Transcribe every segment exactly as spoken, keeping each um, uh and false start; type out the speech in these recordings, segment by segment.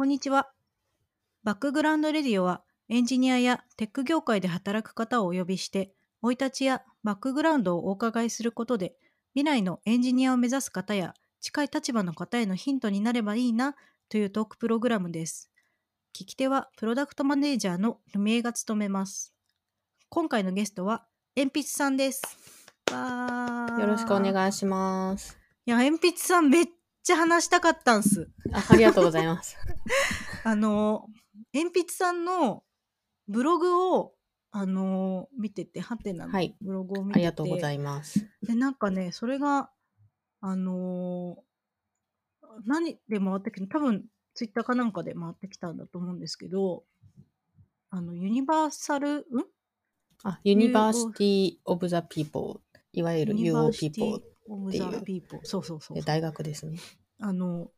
こんにちは。バックグラウンドレディオはエンジニアやテック業界で働く方をお呼びして生い立ちやバックグラウンドをお伺いすることで未来のエンジニアを目指す方や近い立場の方へのヒントになればいいなというトークプログラムです。聞き手はプロダクトマネージャーのルミエが務めます。今回のゲストは鉛筆さんです。わー。よろしくお願いします。いや、鉛筆さんめっめっちゃ話したかったんす。 あ, ありがとうございますあの鉛筆さんのブログをあの見ててハテナのブログを見てて、はい、ありがとうございます。でなんかねそれがあの何で回ってきた多分ツイッターかなんかで回ってきたんだと思うんですけどあのユニバーサルんあユニバーシティオブザピーポーいわゆる UoPeopleっていうそうそうそう大学ですね。あの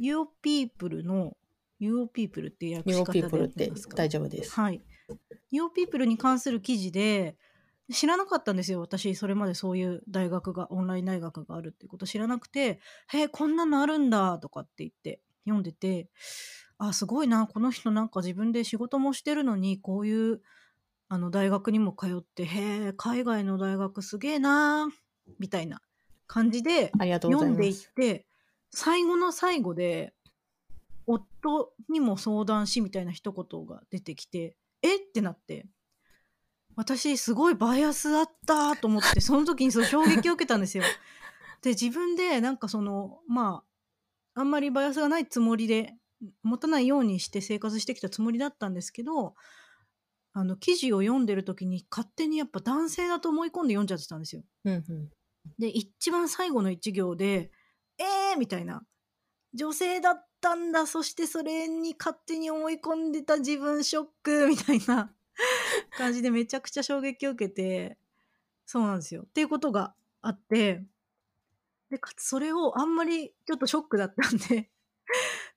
UoPeople の UoPeople っていう訳し方でやってますか？ UoPeople って大丈夫です。はい。UoPeople に関する記事で知らなかったんですよ。私それまでそういう大学がオンライン大学があるっていうこと知らなくて、へえこんなのあるんだとかって言って読んでて、あすごいなこの人なんか自分で仕事もしてるのにこういうあの大学にも通ってへえ海外の大学すげえなみたいな。感じで読んでいって最後の最後で夫にも相談しみたいな一言が出てきてえってなって私すごいバイアスあったと思ってその時にその衝撃を受けたんですよで自分でなんかそのまああんまりバイアスがないつもりで持たないようにして生活してきたつもりだったんですけどあの記事を読んでる時に勝手にやっぱ男性だと思い込んで読んじゃってたんですよ、うんうんで一番最後の一行でえーみたいな女性だったんだそしてそれに勝手に思い込んでた自分ショックみたいな感じでめちゃくちゃ衝撃を受けてそうなんですよっていうことがあってでかつそれをあんまりちょっとショックだったんで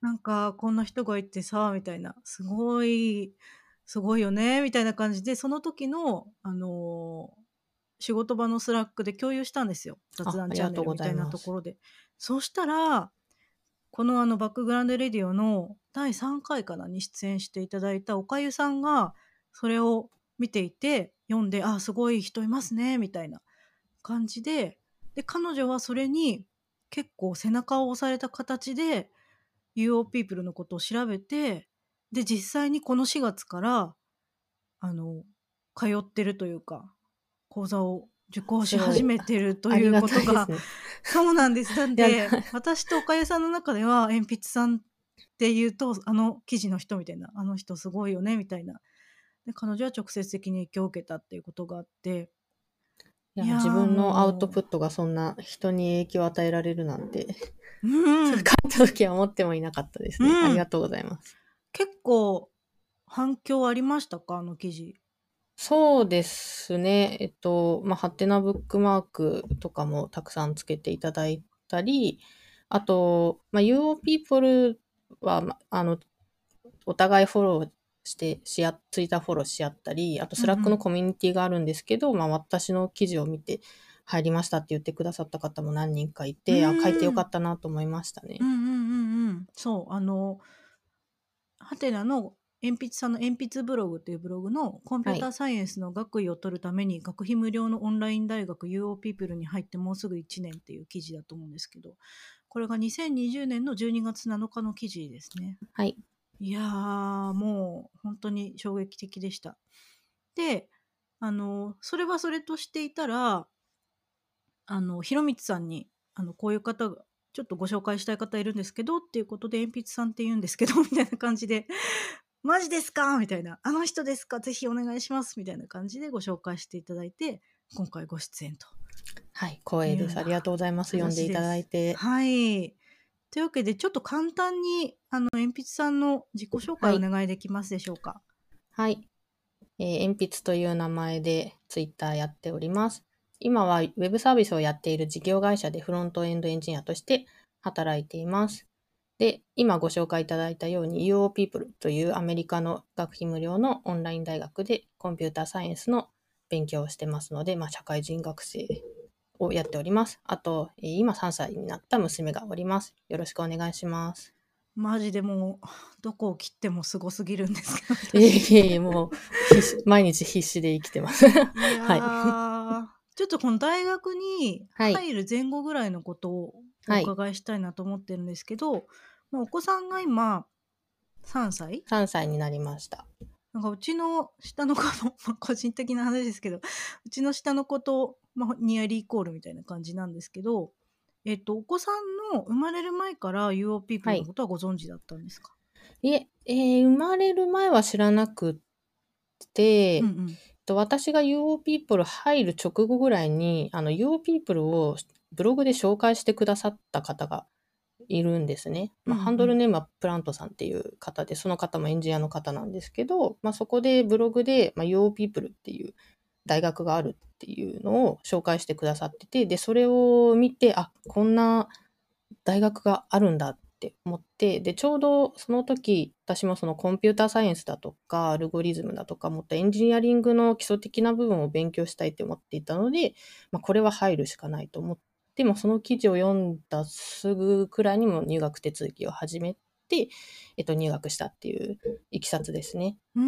なんかこんな人がいてさみたいなすごいすごいよねみたいな感じでその時のあのー仕事場のスラックで共有したんですよ雑談チャンネルみたいなところでそうしたらこ の, あのバックグラウンドレディオのだいさんかいかなに出演していただいたおかゆさんがそれを見ていて読んであすごい人いますねみたいな感じ で, で彼女はそれに結構背中を押された形で UoPeople のことを調べてで実際にこのしがつからあの通ってるというか講座を受講し始めてるということが、ね、そうなんです。なんで私とおかゆさんの中では鉛筆さんっていうとあの記事の人みたいなあの人すごいよねみたいなで彼女は直接的に影響を受けたっていうことがあっていやいや自分のアウトプットがそんな人に影響を与えられるなんて、うん、買った時は思ってもいなかったですね、うん、ありがとうございます。結構反響ありましたかあの記事。そうですね。えっと、まあ、ハテナブックマークとかもたくさんつけていただいたり、あと、まあ、UoPeople は、まあ、あの、お互いフォローして、しあ、ツイッターフォローし合ったり、あと、スラックのコミュニティがあるんですけど、うんうん、まあ、私の記事を見て入りましたって言ってくださった方も何人かいて、うんうん、あ、書いてよかったなと思いましたね。うんうんうんうん。そう、あの、ハテナの、鉛筆さんの鉛筆ブログというブログのコンピューターサイエンスの学位を取るために学費無料のオンライン大学 UoPeople に入ってもうすぐいちねんっていう記事だと思うんですけどこれがにせんにじゅうねんのじゅうにがつなのかの記事ですね。はい。いやーもう本当に衝撃的でした。であのそれはそれとしていたらあのひろみつさんにあのこういう方がちょっとご紹介したい方いるんですけどっていうことで鉛筆さんって言うんですけどみたいな感じでマジですかみたいなあの人ですかぜひお願いしますみたいな感じでご紹介していただいて今回ご出演と。はい光栄です。ありがとうございます。読んでいただいて。はいというわけでちょっと簡単にあの鉛筆さんの自己紹介をお願いできますでしょうか。はい、はいえー、鉛筆という名前でツイッターやっております。今はウェブサービスをやっている事業会社でフロントエンドエンジニアとして働いています。で、今ご紹介いただいたように UoPeople というアメリカの学費無料のオンライン大学でコンピューターサイエンスの勉強をしてますので、まあ、社会人学生をやっております。あと、今さんさいになった娘がおります。よろしくお願いします。マジでもうどこを切ってもすごすぎるんですけど。いえいえ、もう毎日必死で生きてます。いやー、はい、ちょっとこの大学に入る前後ぐらいのことをお伺いしたいなと思ってるんですけど、はい、もうお子さんが今さんさい?さんさいになりました。なんかうちの下の子の、まあ、個人的な話ですけど、うちの下の子と、まあ、ニアリーイコールみたいな感じなんですけど、えっと、お子さんの生まれる前から UoPeople のことはご存知だったんですか？はい、いえ、えー、生まれる前は知らなくて、うんうん、えっと、私が UoPeople 入る直後ぐらいに、あの UoPeople をブログで紹介してくださった方がいるんですね。まあ、ハンドルネームはプラントさんっていう方で、その方もエンジニアの方なんですけど、まあ、そこでブログで、まあ、UoPeople っていう大学があるっていうのを紹介してくださってて、でそれを見て、あ、こんな大学があるんだって思って、でちょうどその時私もそのコンピューターサイエンスだとかアルゴリズムだとかもっとエンジニアリングの基礎的な部分を勉強したいって思っていたので、まあ、これは入るしかないと思って、でもその記事を読んだすぐくらいにも入学手続きを始めて、えっと、入学したっていういきさつですね。うー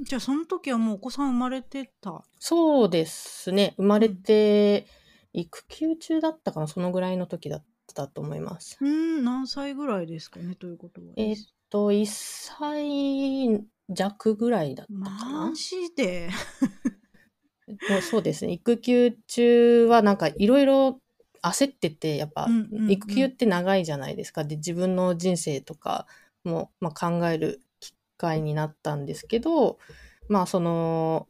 ん、じゃあその時はもうお子さん生まれてた？そうですね、生まれて育休中だったかな、そのぐらいの時だったと思います。うーん、何歳ぐらいですかね、ということは。えっといっさいじゃくぐらいだったかな。マジでもうそうですね、育休中はなんかいろいろ焦ってて、やっぱ、うんうんうん、育休って長いじゃないですか。で自分の人生とかも、まあ、考える機会になったんですけど、まあその、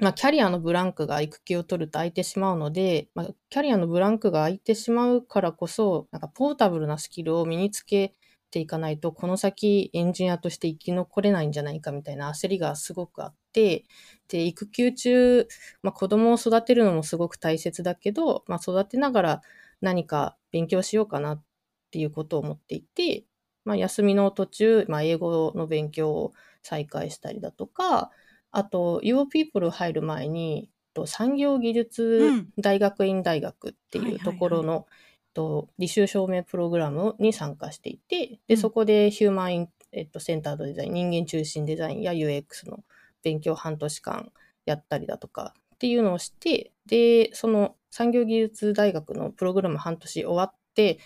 まあ、キャリアのブランクが育休を取ると空いてしまうので、まあ、キャリアのブランクが空いてしまうからこそ、なんかポータブルなスキルを身につけていかないとこの先エンジニアとして生き残れないんじゃないかみたいな焦りがすごくあって、で育休中、まあ、子供を育てるのもすごく大切だけど、まあ、育てながら何か勉強しようかなっていうことを思っていて、まあ、休みの途中、まあ、英語の勉強を再開したりだとか、あと UoPeople 入る前に産業技術大学院大学っていうところの、うんはいはいはい、履修証明プログラムに参加していて、でそこでヒューマンイン、えっと、センタードデザイン、人間中心デザインや ユーエックス の勉強を半年間やったりだとかっていうのをして、でその産業技術大学のプログラム半年終わって、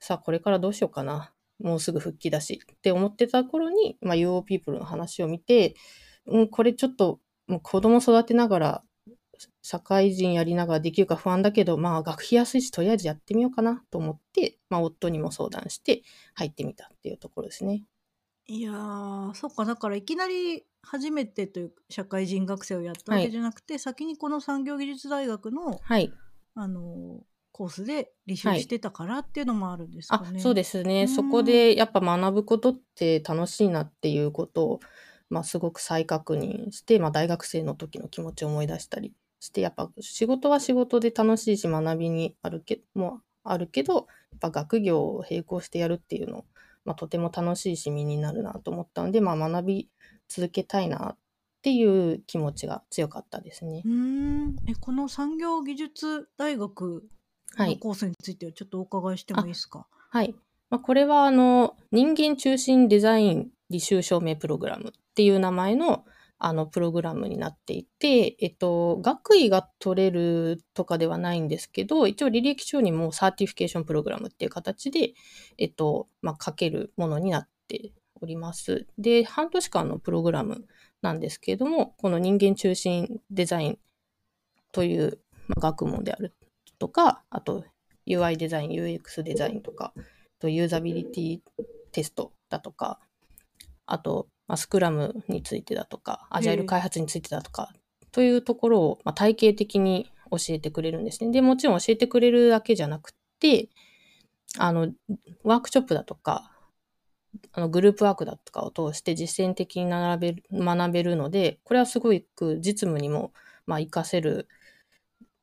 さあこれからどうしようかな、もうすぐ復帰だしって思ってた頃に、まあ、UoPeople の話を見て、うん、これちょっともう子供育てながら社会人やりながらできるか不安だけど、まあ学費安いしとりあえずやってみようかなと思って、まあ、夫にも相談して入ってみたっていうところですね。いやー、そっか、だからいきなり初めてという社会人学生をやったわけじゃなくて、はい、先にこの産業技術大学の、はい、あのコースで履修してたからっていうのもあるんですかね。はい、あ、そうですね、そこでやっぱ学ぶことって楽しいなっていうことを、まあ、すごく再確認して、まあ、大学生の時の気持ちを思い出したりして、やっぱ仕事は仕事で楽しいし学びにあるけもあるけど、やっぱ学業を並行してやるっていうの、まあ、とても楽しいし身になるなと思ったので、まあ、学び続けたいなっていう気持ちが強かったですね。うーん、えこの産業技術大学のコースについてはちょっとお伺いしてもいいですか？はい、はい、まあ、これはあの人間中心デザイン履修証明プログラムっていう名前のあのプログラムになっていて、えっと、学位が取れるとかではないんですけど、一応履歴書にもサーティフィケーションプログラムっていう形で、えっと、まあ、書けるものになっております。で、半年間のプログラムなんですけれども、この人間中心デザインという、まあ、学問であるとか、あと ユーアイ デザイン、ユーエックス デザインとか、とユーザビリティテストだとか、あと、まあ、スクラムについてだとかアジャイル開発についてだとかというところを、まあ、体系的に教えてくれるんですね。でもちろん教えてくれるだけじゃなくて、あのワークショップだとかあのグループワークだとかを通して実践的に並べる学べるので、これはすごく実務にもまあ活かせる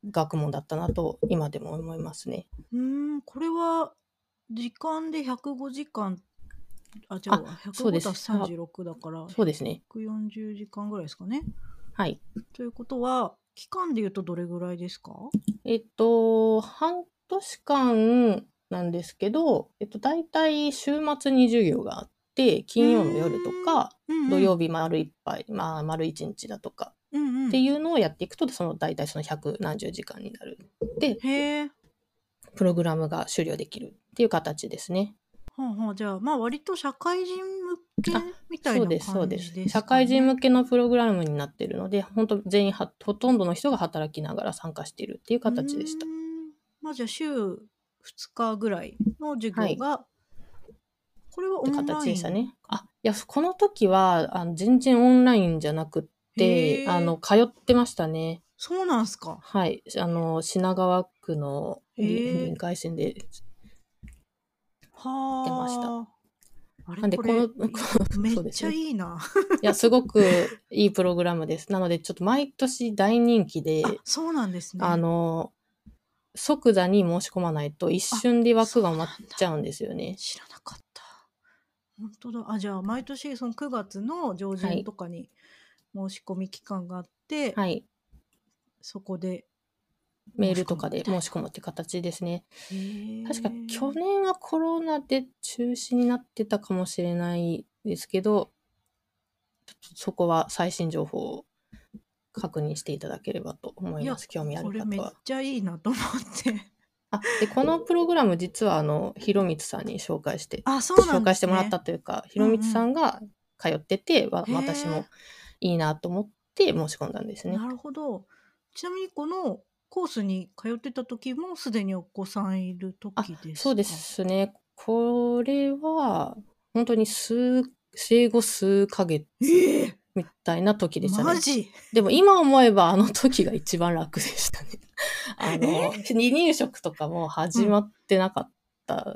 学問だったなと今でも思いますね。うーん、これは時間でひゃくごじかん、あ、じゃあひゃくごたすさんじゅうろくだからひゃくよんじゅうじかんぐらいですかね。はい、ということは期間でいうとどれぐらいですか？えっと半年間なんですけど、えっとだいたい週末に授業があっって金曜の夜とか、うんうん、土曜日丸一杯、まあ、丸一日だとか、うんうん、っていうのをやっていくとその大体その百何十時間になるでへプログラムが終了できるっていう形ですね。はあはあ、じゃあ、まあ、割と社会人向けみたいな感じですかね。そうですそうです。社会人向けのプログラムになっているので本当全員はほとんどの人が働きながら参加しているっていう形でした。まあ、じゃあ週ふつかぐらいの授業が、はい、これはオンライン形でしたね。あ、いやこの時はあの全然オンラインじゃなくてあの通ってましたね。そうなんすか。はい、あの品川区の臨海線で出ました。あれなんでこのこのめっちゃいいな。いやすごくいいプログラムです。なのでちょっと毎年大人気で。あ、そうなんですね。あの即座に申し込まないと一瞬で枠が埋まっちゃうんですよね。知らなかった。本当だ。あ、じゃあ毎年そのくがつの上旬とかに申し込み期間があって、はい、そこでメールとかで申し込むって形ですね。確か去年はコロナで中止になってたかもしれないですけど、そこは最新情報を確認していただければと思います。興味ある方は。これめっちゃいいなと思ってあでこのプログラム実はあのひろみつさんに紹介してあそうなんです、ね、紹介してもらったというかひろみつさんが通ってて、うんうん、私もいいなと思って申し込んだんですね。なるほど。ちなみにこのコースに通ってた時もすでにお子さんいる時ですか？あ、そうですね。これは本当に数生後数ヶ月みたいな時でしたね。えー、マジ？でも今思えばあの時が一番楽でしたね。あの離乳食とかも始まってなかった時だったん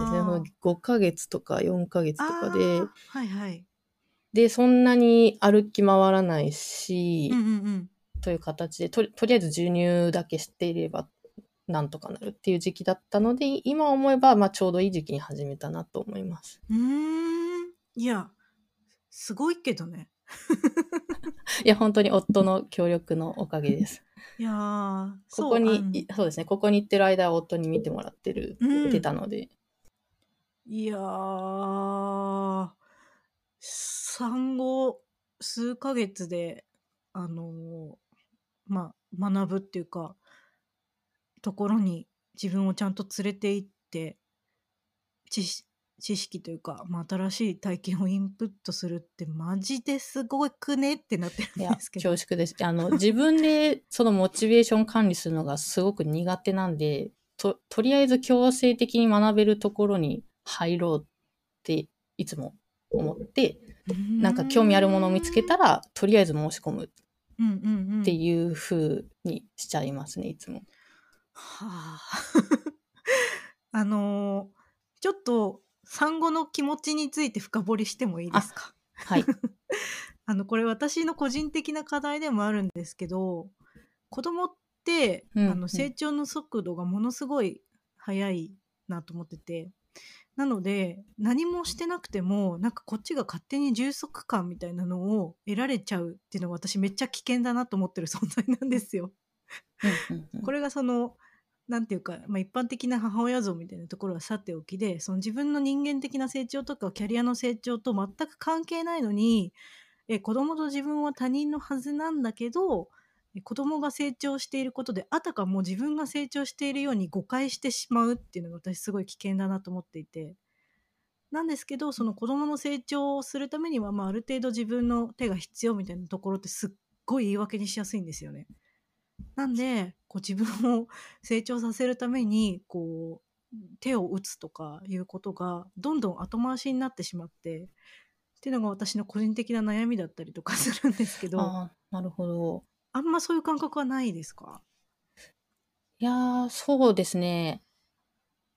ですね。うん、ごかげつとかよんかげつとかで、はいはい、でそんなに歩き回らないし、うんうんうんという形で と, とりあえず授乳だけしていればなんとかなるっていう時期だったので今思えばまあちょうどいい時期に始めたなと思います。うーんいやすごいけどねいや本当に夫の協力のおかげです。いやここにそうですねここに行ってる間は夫に見てもらってる、うん、出たのでいやー産後数ヶ月であのーまあ、学ぶっていうかところに自分をちゃんと連れて行って知、知識というか、まあ、新しい体験をインプットするってマジですごくねってなってるんですけど。いや恐縮です。あの自分でそのモチベーション管理するのがすごく苦手なんで と, とりあえず強制的に学べるところに入ろうっていつも思ってんなんか興味あるものを見つけたらとりあえず申し込むうんうんうん、っていう風にしちゃいますねいつも。はあ、あのー、ちょっと産後の気持ちについて深掘りしてもいいですか？はいあのこれ私の個人的な課題でもあるんですけど子供って、うんうん、あの成長の速度がものすごい速いなと思っててなので何もしてなくてもなんかこっちが勝手に充足感みたいなのを得られちゃうっていうのは私めっちゃ危険だなと思ってる存在なんですよこれがそのなんていうか、まあ、一般的な母親像みたいなところはさておきでその自分の人間的な成長とかキャリアの成長と全く関係ないのにえ子供と自分は他人のはずなんだけど子供が成長していることであたかも自分が成長しているように誤解してしまうっていうのが私すごい危険だなと思っていてなんですけどその子供の成長をするためには、まあ、ある程度自分の手が必要みたいなところってすっごい言い訳にしやすいんですよね。なんでこう自分を成長させるためにこう手を打つとかいうことがどんどん後回しになってしまってっていうのが私の個人的な悩みだったりとかするんですけど。あ、なるほど。あんまそういう感覚はないですか？いやーそうですね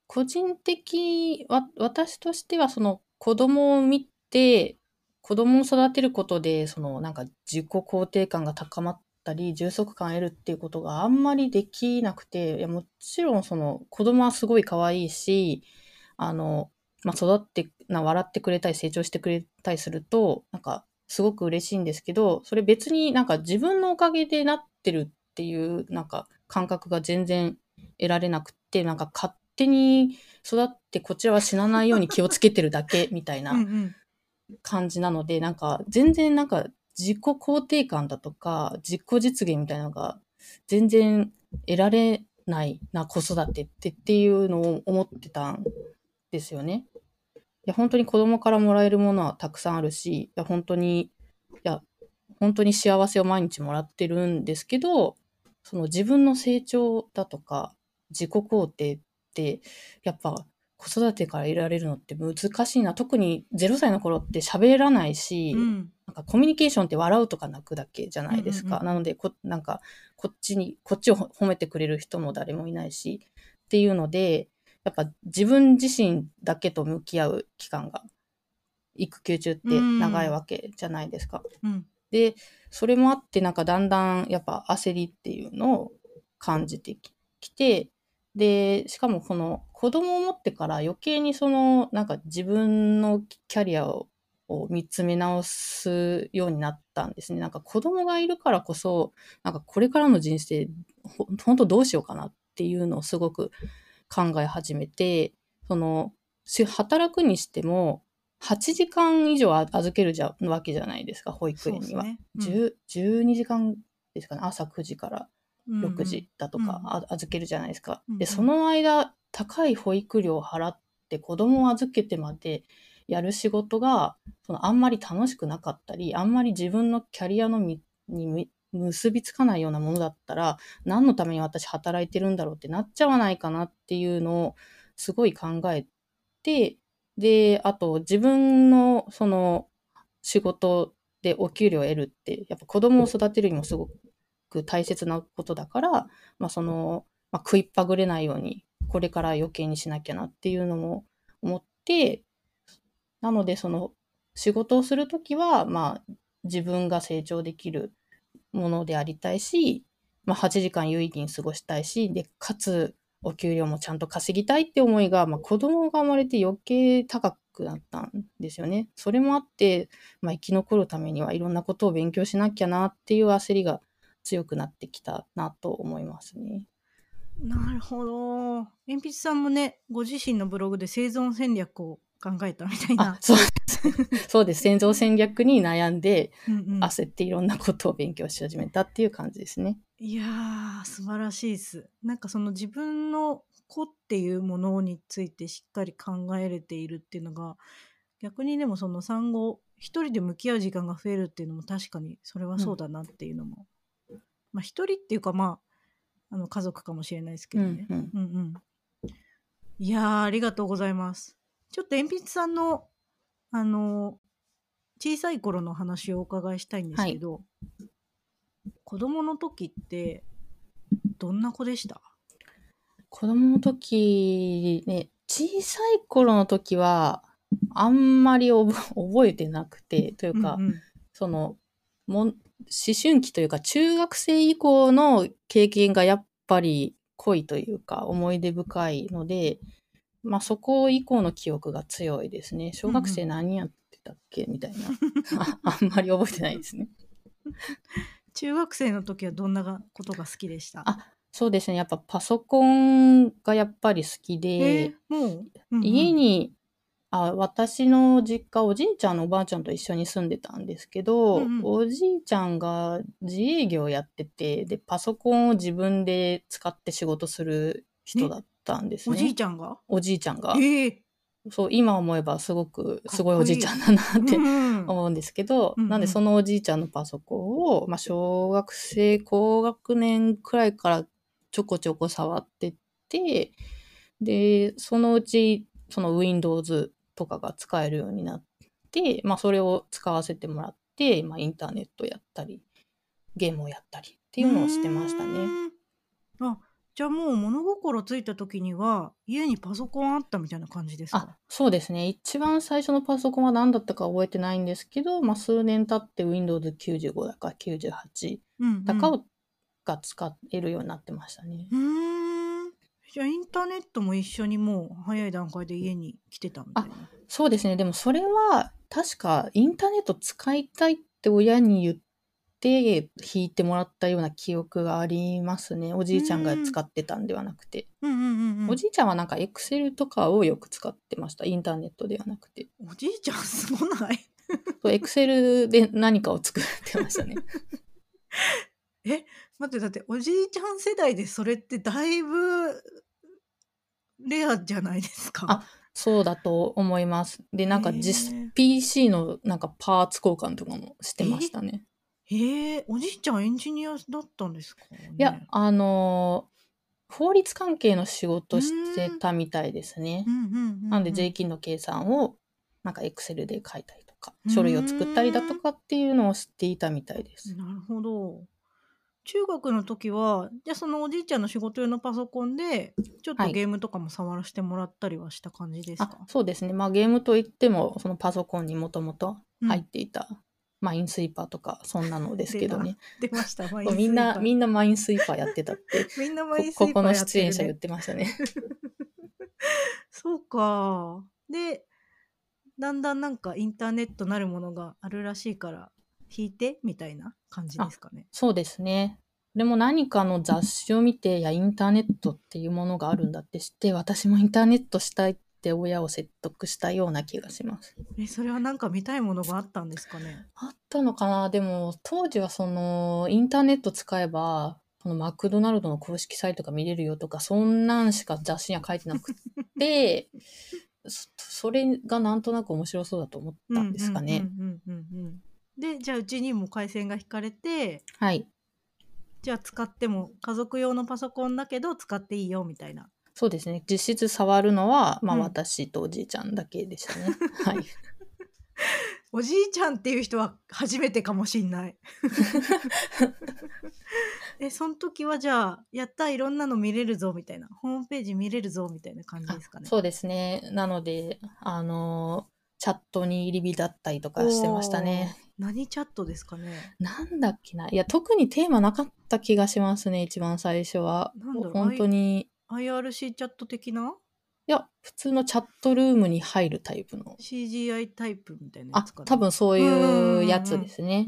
個人的わ私としてはその子供を見て子供を育てることでそのなんか自己肯定感が高まったり充足感を得るっていうことがあんまりできなくていやもちろんその子供はすごい可愛いしあの、まあ、育ってな笑ってくれたり成長してくれたりするとなんかすごく嬉しいんですけどそれ別になんか自分のおかげでなってるっていうなんか感覚が全然得られなくてなんか勝手に育ってこちらは死なないように気をつけてるだけみたいな感じなので、うんうん、なんか全然なんか自己肯定感だとか自己実現みたいなのが全然得られないな子育てってっていうのを思ってたんですよね。いや本当に子供からもらえるものはたくさんあるし、いや本当にいや本当に幸せを毎日もらってるんですけど、その自分の成長だとか自己肯定ってやっぱ子育てから得られるのって難しいな。特にゼロさいの頃って喋らないし、うん、なんかコミュニケーションって笑うとか泣くだけじゃないですか、うんうんうん、なのでこなんかこっちにこっちを褒めてくれる人も誰もいないしっていうので、やっぱ自分自身だけと向き合う期間が育休中って長いわけじゃないですか、うんうん、でそれもあってなんかだんだんやっぱ焦りっていうのを感じてきて、でしかもこの子供を持ってから余計にそのなんか自分のキャリアを見つめ直すようになったんですね。なんか子供がいるからこそなんかこれからの人生ほ本当どうしようかなっていうのをすごく考え始めて、その働くにしてもはちじかん以上預けるじゃわけじゃないですか、保育園には、ねうん、じゅうにじかんですかね、朝くじからろくじだとか、うんうん、預けるじゃないですか、うんうん、でその間高い保育料を払って子供を預けてまでやる仕事がそのあんまり楽しくなかったり、あんまり自分のキャリアのみに結びつかないようなものだったら何のために私働いてるんだろうってなっちゃわないかなっていうのをすごい考えて、であと自分のその仕事でお給料を得るってやっぱ子供を育てるにもすごく大切なことだから、まあそのまあ、食いっぱぐれないようにこれから余計にしなきゃなっていうのも思って、なのでその仕事をするときはまあ自分が成長できるものでありたいし、まあ、はちじかん有意義に過ごしたいし、でかつお給料もちゃんと稼ぎたいって思いが、まあ、子供が生まれて余計高くなったんですよね。それもあって、まあ、生き残るためにはいろんなことを勉強しなきゃなっていう焦りが強くなってきたなと思いますね。なるほど。鉛筆さんもね、ご自身のブログで生存戦略を考えたみたいな。あ、そうです。そうです。生存戦略に悩んで、うんうん、焦っていろんなことを勉強し始めたっていう感じですね。いやー、素晴らしいです。なんかその自分の子っていうものについてしっかり考えれているっていうのが、逆にでもその産後、一人で向き合う時間が増えるっていうのも確かにそれはそうだなっていうのも。うん、まあ一人っていうかまあ、あの家族かもしれないですけどね、うんうんうんうん、いやーありがとうございます。ちょっと鉛筆さんのあの小さい頃の話をお伺いしたいんですけど、はい、子供の時ってどんな子でした？子供の時ね、小さい頃の時はあんまり覚えてなくてというか、うんうん、そのも思春期というか中学生以降の経験がやっぱり濃いというか思い出深いので、まあそこ以降の記憶が強いですね。小学生何やってたっけ、うん、みたいなあ, あんまり覚えてないですね。中学生の時はどんなことが好きでした？あ、そうですね、やっぱパソコンがやっぱり好きで、もう、うんうん、家にあ私の実家、おじいちゃんのおばあちゃんと一緒に住んでたんですけど、うんうん、おじいちゃんが自営業やってて、でパソコンを自分で使って仕事する人だったんですね。おじいちゃんがおじいちゃんが、えー、そう今思えばすごくすごいおじいちゃんだなって思うんですけど、うんうん、なんでそのおじいちゃんのパソコンを、まあ、小学生高学年くらいからちょこちょこ触ってって、でそのうちその Windowsとかが使えるようになって、まあ、それを使わせてもらって、まあ、インターネットやったりゲームをやったりっていうのをしてましたね。あ、じゃあもう物心ついた時には家にパソコンあったみたいな感じですか？あ、そうですね、一番最初のパソコンは何だったか覚えてないんですけど、まあ、数年経って ウィンドウズきゅうじゅうご だかきゅうじゅうはちだかをが使えるようになってましたね。うんうん、じゃあインターネットも一緒にもう早い段階で家に来てたみたいな。あ、そうですね、でもそれは確かインターネット使いたいって親に言って弾いてもらったような記憶がありますね。おじいちゃんが使ってたんではなくて、うんうんうんうん、おじいちゃんはなんか Excel とかをよく使ってました。インターネットではなくて。おじいちゃんすごない？Excel で何かを作ってましたね。え、待って、だっておじいちゃん世代でそれってだいぶレアじゃないですか。あ、そうだと思います。で、なんか実、えー、ピーシー のなんかパーツ交換とかもしてましたね。えーえー、おじいちゃんエンジニアだったんですかね。いや、あのー、法律関係の仕事してたみたいですね。なので税金の計算をなんか Excel で書いたりとか書類を作ったりだとかっていうのを知っていたみたいです。なるほど。中学の時はじゃあそのおじいちゃんの仕事用のパソコンでちょっとゲームとかも触らせてもらったりはした感じですか？はい、あ、そうですね、まあ、ゲームといってもそのパソコンにもともと入っていた、うん、マインスイーパーとかそんなのですけどね。出ました、マインスイーパー。みんな、みんなマインスイーパーやってたってみんなマインスイーパーやってるね。こ、ここの出演者言ってましたね。そうか。でだんだんなんかインターネットなるものがあるらしいから弾いてみたいな感じですかね。そうですね。でも何かの雑誌を見て、いやインターネットっていうものがあるんだって知って、私もインターネットしたいって親を説得したような気がします。え、それはなんか見たいものがあったんですかね。あったのかな。でも当時はそのインターネット使えばこのマクドナルドの公式サイトが見れるよとかそんなんしか雑誌には書いてなくてそ, それがなんとなく面白そうだと思ったんですかね。で、じゃあうちにも回線が引かれて、はい、じゃあ使っても家族用のパソコンだけど使っていいよみたいな。そうですね、実質触るのは、まあ、私とおじいちゃんだけでしたね、うん、はい。おじいちゃんっていう人は初めてかもしんない。え、その時はじゃあやった、いろんなの見れるぞみたいな、ホームページ見れるぞみたいな感じですかね。そうですね。なのであのーチャットに入り浸ったりとかしてましたね。何チャットですかね。なんだっけな。いや、特にテーマなかった気がしますね、一番最初は。なんだろう、本当に アイアールシー チャット的な。いや、普通のチャットルームに入るタイプの シージーアイ タイプみたいなやつかな。あ、多分そういうやつですね。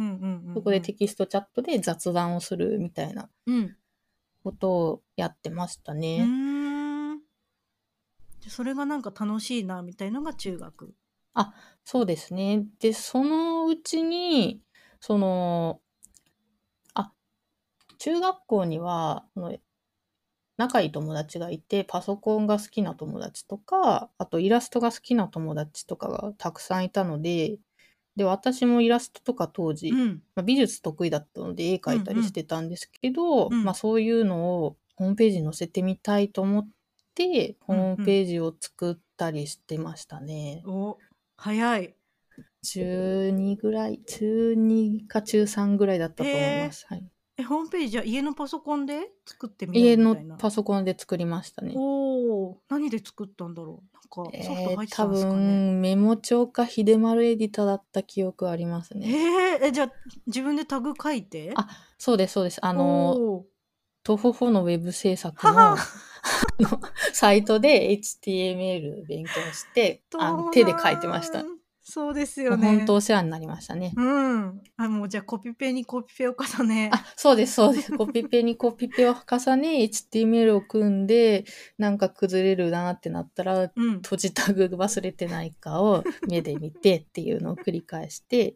そこでテキストチャットで雑談をするみたいなことをやってましたね。うん、それがなんか楽しいなみたいなのが中学。あ、そうですね。で、そのうちにそのあ中学校には仲いい友達がいて、パソコンが好きな友達とか、あとイラストが好きな友達とかがたくさんいたので、で私もイラストとか当時、うん、まあ、美術得意だったので絵描いたりしてたんですけど、うんうん、まあ、そういうのをホームページに載せてみたいと思って、うんうん、ホームページを作ったりしてましたね。お、早い。中にぐらい、中にか中さんぐらいだったと思います。はい、え、ホームページは家のパソコンで作ってみようみたいな。家のパソコンで作りましたね。お、何で作ったんだろう。なんかソフト入ってたんですかね。えー、多分メモ帳かひでまるエディターだった記憶ありますね。えー、え、じゃあ自分でタグ書いて。あ、そうですそうです。あのトホホのウェブ制作の。ははサイトで エイチティーエムエル 勉強してあの手で書いてました。そうですよね。本当お世話になりましたね。うん。あ、もうじゃあコピペにコピペを重ね。あ、そうですそうです。コピペにコピペを重ね、エイチティーエムエル を組んで、なんか崩れるなってなったら、うん、閉じタグ忘れてないかを目で見てっていうのを繰り返して、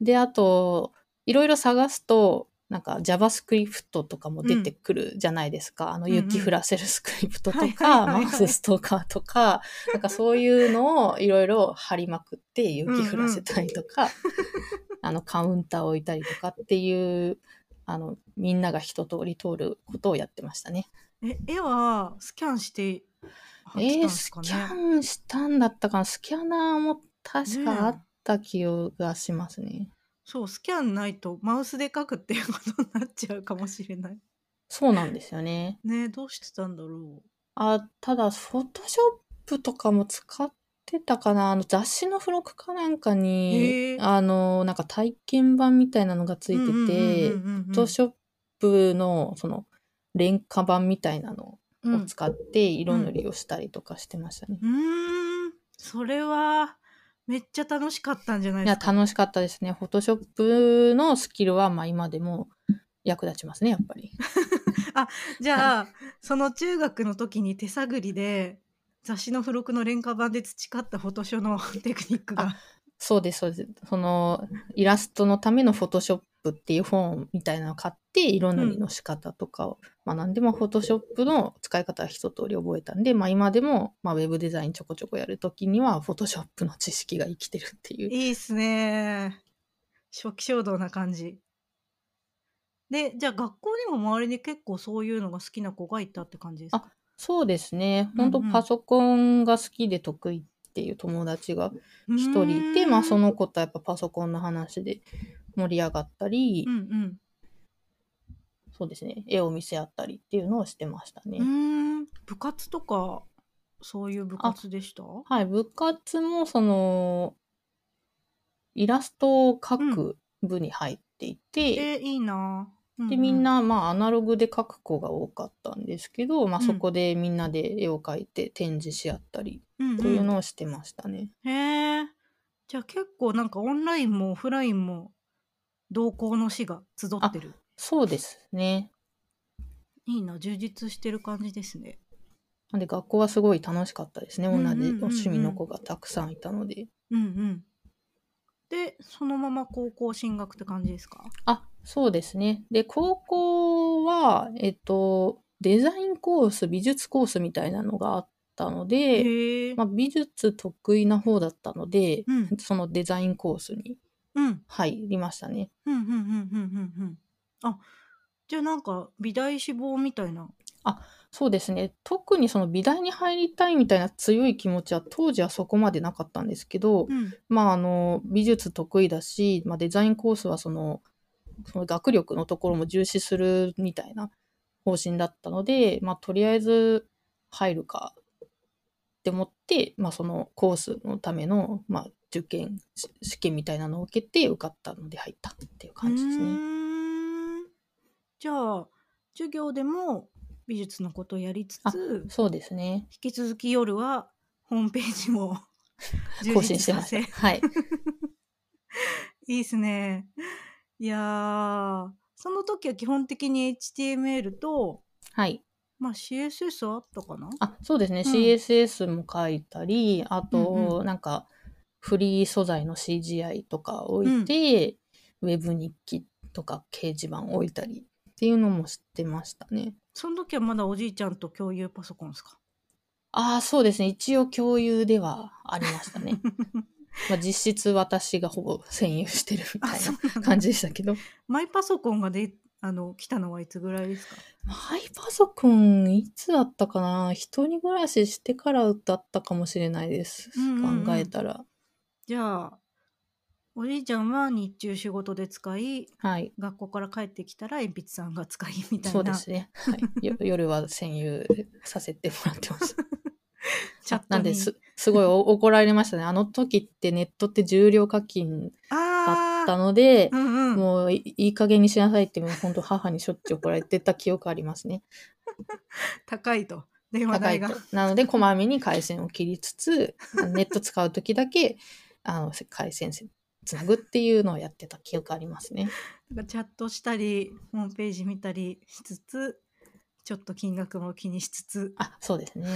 であといろいろ探すと。なんか JavaScript とかも出てくるじゃないですか、うん、あの雪降らせるスクリプトとかマウスストーカーとかなんかそういうのをいろいろ貼りまくって雪降らせたりとか、うんうん、あのカウンターを置いたりとかっていうあのみんなが一通り通ることをやってましたね。え、絵はスキャンして貼ってたんですかね。えー、スキャンしたんだったかな。スキャナーも確かあった気がしますね。ね、そう、スキャンないとマウスで書くっていうことになっちゃうかもしれない。そうなんですよね。ね、どうしてたんだろう。あ、ただフォトショップとかも使ってたかな。あの雑誌の付録かなんかにあのなんか体験版みたいなのがついてて、フォトショップのその廉価版みたいなのを使って色塗りをしたりとかしてましたね。うん、うん、それはめっちゃ楽しかったんじゃないですか。いや楽しかったですね。フォトショップのスキルはまあ今でも役立ちますねやっぱり。あ、じゃあ、はい、その中学の時に手探りで雑誌の付録の廉価版で培ったフォトショのテクニックが。そうですそうです。そのイラストのためのフォトショップっていう本みたいなのを買って色塗りの仕方とかを学んで、うんまあ、フォトショップの使い方は一通り覚えたんで、まあ、今でも、まあ、ウェブデザインちょこちょこやるときにはフォトショップの知識が生きてるっていう。いいっすね。初期衝動な感じで。じゃあ学校にも周りに結構そういうのが好きな子がいたって感じですか。あ、そうですね。本当パソコンが好きで得意っていう友達が一人いて、うんうんまあ、その子とやっぱパソコンの話で盛り上がったり、うんうん、そうですね、絵を見せ合ったりっていうのをしてましたね。うーん、部活とかそういう部活でした？はい、部活もそのイラストを描く部に入っていて、うん、えー、いいな。でみんな、まあ、アナログで描く子が多かったんですけど、まあ、そこでみんなで絵を描いて展示し合ったりというのをしてましたね、うんうん、へえ。じゃあ結構なんかオンラインもオフラインも同好の師が集ってる。そうですね。いいな、充実してる感じですね。なんで学校はすごい楽しかったですね、うんうんうんうん、同じ趣味の子がたくさんいたので、うんうん、でそのまま高校進学って感じですか？あ、そうですね。で高校は、えっと、デザインコース美術コースみたいなのがあったので、まあ、美術得意な方だったので、うん、そのデザインコースに入りましたね。あ、じゃあなんか美大志望みたいな。あ、そうですね。特にその美大に入りたいみたいな強い気持ちは当時はそこまでなかったんですけど、うん、まああの美術得意だし、まあ、デザインコースはそのその学力のところも重視するみたいな方針だったので、まあ、とりあえず入るかって思って、まあ、そのコースのための、まあ、受験試験みたいなのを受けて受かったので入ったっていう感じですね。うーん、じゃあ授業でも美術のことをやりつつ、そうですね、引き続き夜はホームページも更新してました。はい。いいですね。いやー、その時は基本的に エイチティーエムエル と、はい、まあ シーエスエス あったかな。あ、そうですね、うん、シーエスエス も書いたり、あとなんかフリー素材の シージーアイ とか置いて、うん、ウェブ日記とか掲示板置いたりっていうのも知ってましたね。その時はまだおじいちゃんと共有パソコンですか？あー、そうですね、一応共有ではありましたね。まあ、実質私がほぼ占有してるみたいな感じでしたけど。マイパソコンがであの来たのはいつぐらいですか？マイパソコンいつだったかな、一人暮らししてからだったかもしれないです、うんうんうん、考えたら。じゃあおじいちゃんは日中仕事で使い、はい、学校から帰ってきたら鉛筆さんが使いみたいな。そうですね、はい、夜は占有させてもらってました。チャットなんです。すごい怒られましたね。あの時ってネットって重量課金だったので、うんうん、もういい加減にしなさいって本当母にしょっちゅう怒られてた記憶ありますね。高いと電話代が。なのでこまめに回線を切りつつネット使う時だけあの回線つなぐっていうのをやってた記憶ありますね。なんかチャットしたりホームページ見たりしつつちょっと金額も気にしつつ。あ、そうですね。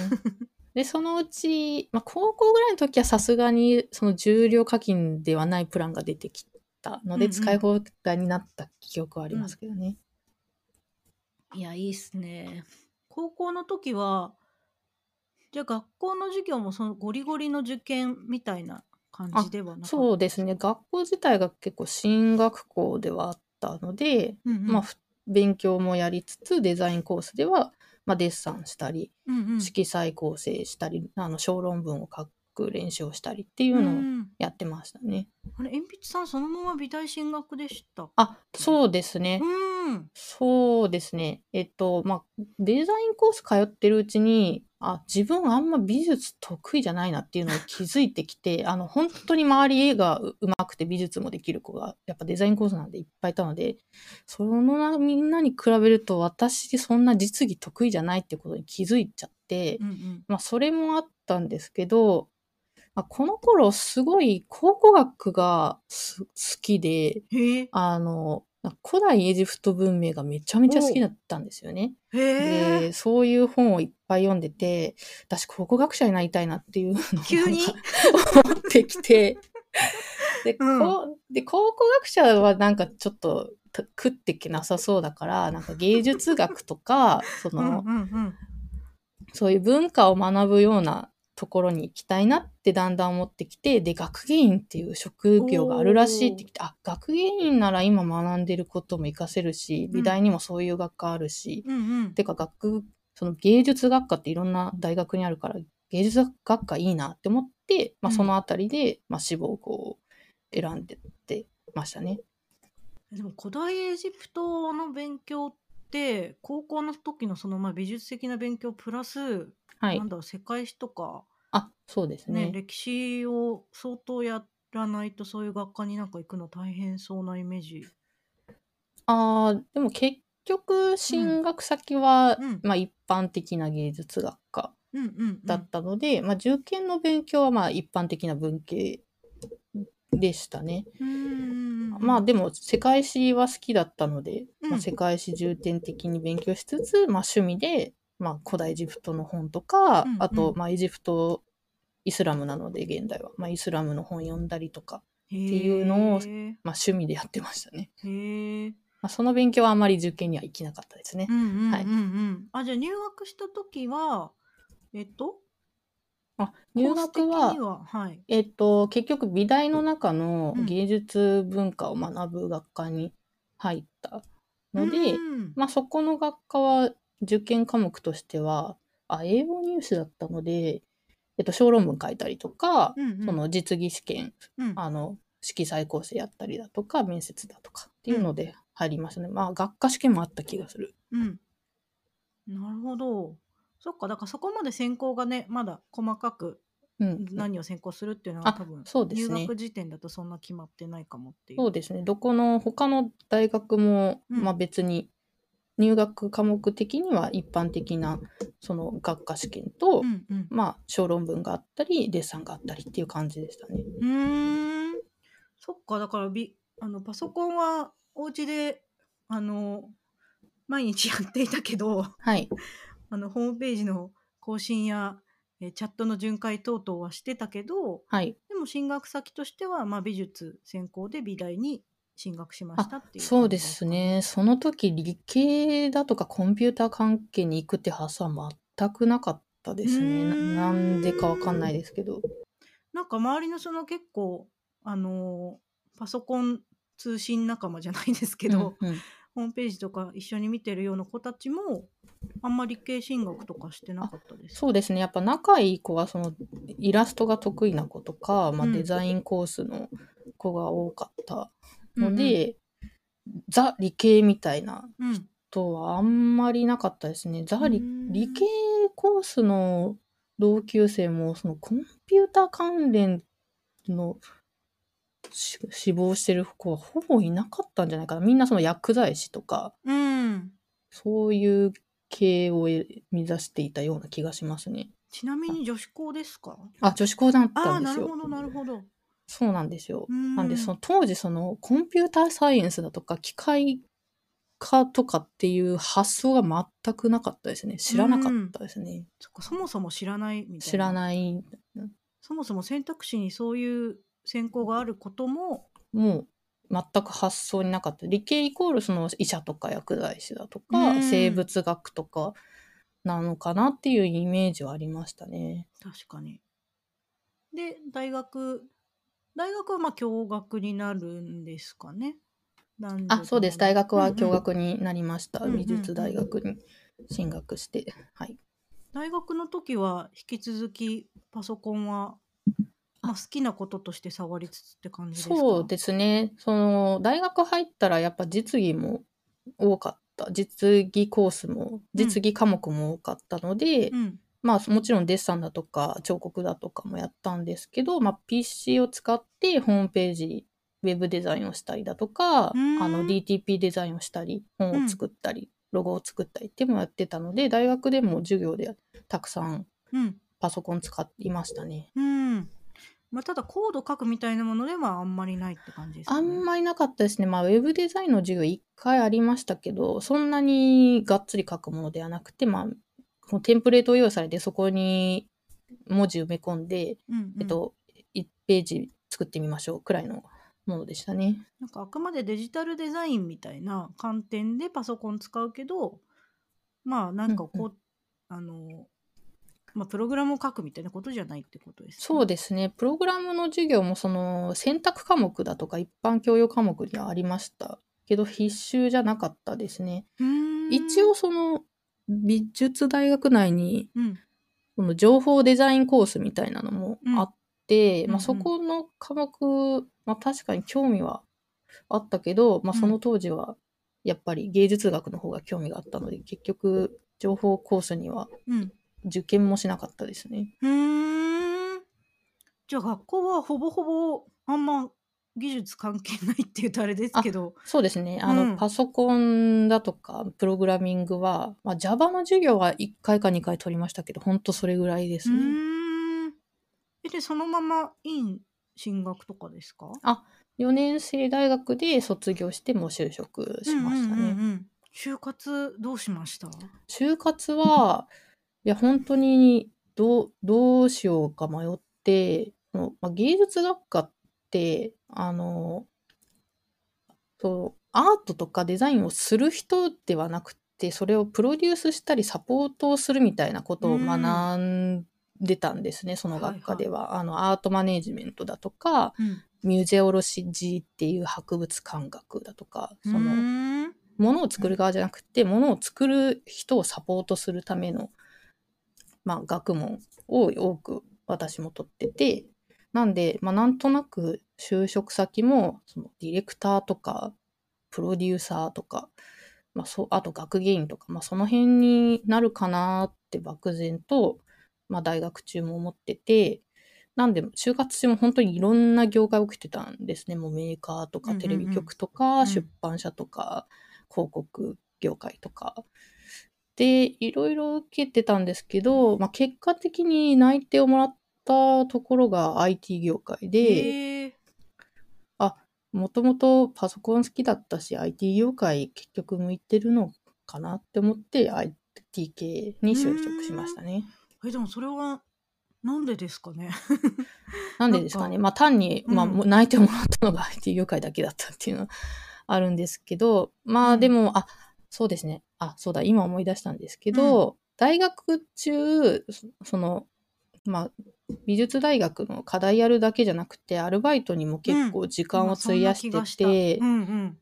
でそのうち、まあ、高校ぐらいの時はさすがにその重量課金ではないプランが出てきたので、うんうん、使い放題になった記憶はありますけどね、うん、いやいいっすね。高校の時はじゃあ学校の授業もそのゴリゴリの受験みたいな感じではなかったですか？そうですね、学校自体が結構進学校ではあったので、うんうんまあ、勉強もやりつつデザインコースではまあ、デッサンしたり、うんうん、色彩構成したりあの小論文を書く練習をしたりっていうのをやってましたね、うん、あれ鉛筆さんそのまま美大進学でしたっけ？あ、そうですね、うん、そうですね。えっとまあデザインコース通ってるうちにあ自分あんま美術得意じゃないなっていうのを気づいてきてあの本当に周り絵がうまくて美術もできる子がやっぱデザインコースなんでいっぱいいたので、そのみんなに比べると私そんな実技得意じゃないってことに気づいちゃって、うんうんまあ、それもあったんですけどまあ、この頃すごい考古学が好きで、あの古代エジプト文明がめちゃめちゃ好きだったんですよね。で、そういう本をいっぱい読んでて、私考古学者になりたいなっていうのを急に思ってきてで、うん、で考古学者はなんかちょっと食ってけなさそうだから、なんか芸術学とかその、うんうんうん、そういう文化を学ぶようなところに行きたいなってだんだん思ってきて、で学芸員っていう職業があるらしいってきて、あ、学芸員なら今学んでることも活かせるし、美大にもそういう学科あるし、うんうん、てか学その芸術学科っていろんな大学にあるから芸術学科いいなって思って、まあ、そのあたりで、うん、まあ、志望校を選んでってましたね。でも古代エジプトの勉強って高校の時のそのまあ美術的な勉強プラス、はい、なんだろう、世界史とか、あ、そうですね、ね、歴史を相当やらないとそういう学科になんか行くの大変そうなイメージ。あー、でも結局進学先は、うん、まあ、一般的な芸術学科だったので、うんうんうん、まあ、受験の勉強はまあ一般的な文系でしたね。うーん、まあでも世界史は好きだったので、うん、まあ、世界史重点的に勉強しつつ、まあ、趣味で、まあ、古代エジプトの本とか、うんうん、あとまあエジプトイスラムなので現代は、まあ、イスラムの本読んだりとかっていうのを、まあ、趣味でやってましたね。へ、まあ、その勉強はあまり受験には行きなかったですね。うんうんうんうん、はい、あ、じゃあ入学した時はえっとあ入学は、はい、えっと、結局美大の中の芸術文化を学ぶ学科に入ったので、うん、まあ、そこの学科は受験科目としてはあ英語入試だったので、えっと、小論文書いたりとか、うんうん、その実技試験、うん、あの色彩構成やったりだとか面接だとかっていうので入りましたね、うん、まあ、学科試験もあった気がする、うん、なるほど。そっか、だからそこまで専攻がね、まだ細かく何を専攻するっていうのは、うん、多分そうですね、入学時点だとそんな決まってないかもっていう。そうですね、どこの他の大学も、うん、まあ、別に入学科目的には一般的なその学科試験と、うんうん、まあ、小論文があったりデッサンがあったりっていう感じでしたね。うーん、そっか、だからびあのパソコンはお家であの毎日やっていたけど、はいあのホームページの更新やえチャットの巡回等々はしてたけど、はい、でも進学先としては、まあ、美術専攻で美大に進学しましたっていう。そうですね、その時理系だとかコンピューター関係に行くって発想は全くなかったですね。 な, なんでかわかんないですけど、なんか周りのその結構あのパソコン通信仲間じゃないですけど、うんうん、ホームページとか一緒に見てるような子たちもあんまり理系進学とかしてなかったです。そうですね、やっぱ仲いい子はそのイラストが得意な子とか、まあ、デザインコースの子が多かったので、うん、ザ理系みたいな人はあんまりなかったですね、うん、ザ 理, 理系コースの同級生もそのコンピューター関連の死亡してる子はほぼいなかったんじゃないかな。みんなその薬剤師とか、うん、そういう系を目指していたような気がしますね。ちなみに女子校ですか？あ、女子校だったんですよ。あ、なるほどなるほど。そうなんですよ。うん、なんでその当時そのコンピューターサイエンスだとか機械科とかっていう発想が全くなかったですね。知らなかったですね。うん、そっか、そもそも知らないみたいな。知らない。そもそも選択肢にそういう専攻があることももう全く発想になかった。理系イコールその医者とか薬剤師だとか、うん、生物学とかなのかなっていうイメージはありましたね。確かに。で大学大学はまあ共学になるんですかね。あ、そうです、大学は共学になりました、うんうん、美術大学に進学して、うんうん、はい。大学の時は引き続きパソコンはまあ、好きなこととして触りつつって感じですか？そうですね、その大学入ったらやっぱ実技も多かった、実技コースも実技科目も多かったので、うん、まあもちろんデッサンだとか彫刻だとかもやったんですけど、まあ、ピーシー を使ってホームページウェブデザインをしたりだとか、あの ディーティーピー デザインをしたり本を作ったり、うん、ロゴを作ったりってもやってたので、大学でも授業でたくさんパソコン使っていましたね。うん、まあ、ただコード書くみたいなものではあんまりないって感じですかあね。んまりなかったですね。まあ、ウェブデザインの授業いっかいありましたけど、そんなにがっつり書くものではなくて、まあ、このテンプレートを用意されて、そこに文字埋め込んで、うんうん、えっと、いちページ作ってみましょうくらいのものでしたね。なんかあくまでデジタルデザインみたいな観点でパソコン使うけど、まあなんかこう、うんうん、あのまあ、プログラムを書くみたいなことじゃないってことですね。そうですね。プログラムの授業もその選択科目だとか一般教養科目にはありましたけど、必修じゃなかったですね。うーん、一応その美術大学内に、うん、その情報デザインコースみたいなのもあって、うん、まあ、そこの科目、まあ、確かに興味はあったけど、まあ、その当時はやっぱり芸術学の方が興味があったので、結局情報コースには、うん、受験もしなかったですね。うーん、じゃあ学校はほぼほぼあんま技術関係ないっていうとあれですけど、そうですね、あの、うん、パソコンだとかプログラミングは、まあ、Java の授業はいっかいかにかい取りましたけど、ほんとそれぐらいですね。うーん、でそのまま院進学とかですか？あ、よねん生大学で卒業してもう就職しましたね。うんうんうんうん、就活どうしました？就活はいや本当にど う, どうしようか迷って、まあ、芸術学科ってあのそうアートとかデザインをする人ではなくて、それをプロデュースしたりサポートをするみたいなことを学んでたんですね、その学科では、はいはい、あのアートマネージメントだとか、うん、ミュゼオロジーっていう博物館学だとか、そのものを作る側じゃなくてものを作る人をサポートするためのまあ、学問を多く私も取ってて、なんで、まあ、なんとなく就職先もそのディレクターとかプロデューサーとか、まあ、そあと学芸員とか、まあ、その辺になるかなって漠然と、まあ、大学中も思ってて、なんで就活中も本当にいろんな業界を受けてたんですね。もうメーカーとかテレビ局とか、うんうんうん、出版社とか広告業界とかでいろいろ受けてたんですけど、まあ、結果的に内定をもらったところが アイティー 業界で、あ、もともとパソコン好きだったし アイティー 業界結局向いてるのかなって思って アイティー 系に就職しましたね。えでもそれはなんでですかねなんでですかね、まあ、単に、うん、まあ、内定をもらったのが アイティー 業界だけだったっていうのはあるんですけど、まあでも、うん、あ、そうですね。あ、そうだ、今思い出したんですけど、うん、大学中、その、まあ、美術大学の課題やるだけじゃなくて、アルバイトにも結構時間を費やしてて、うんうんうん、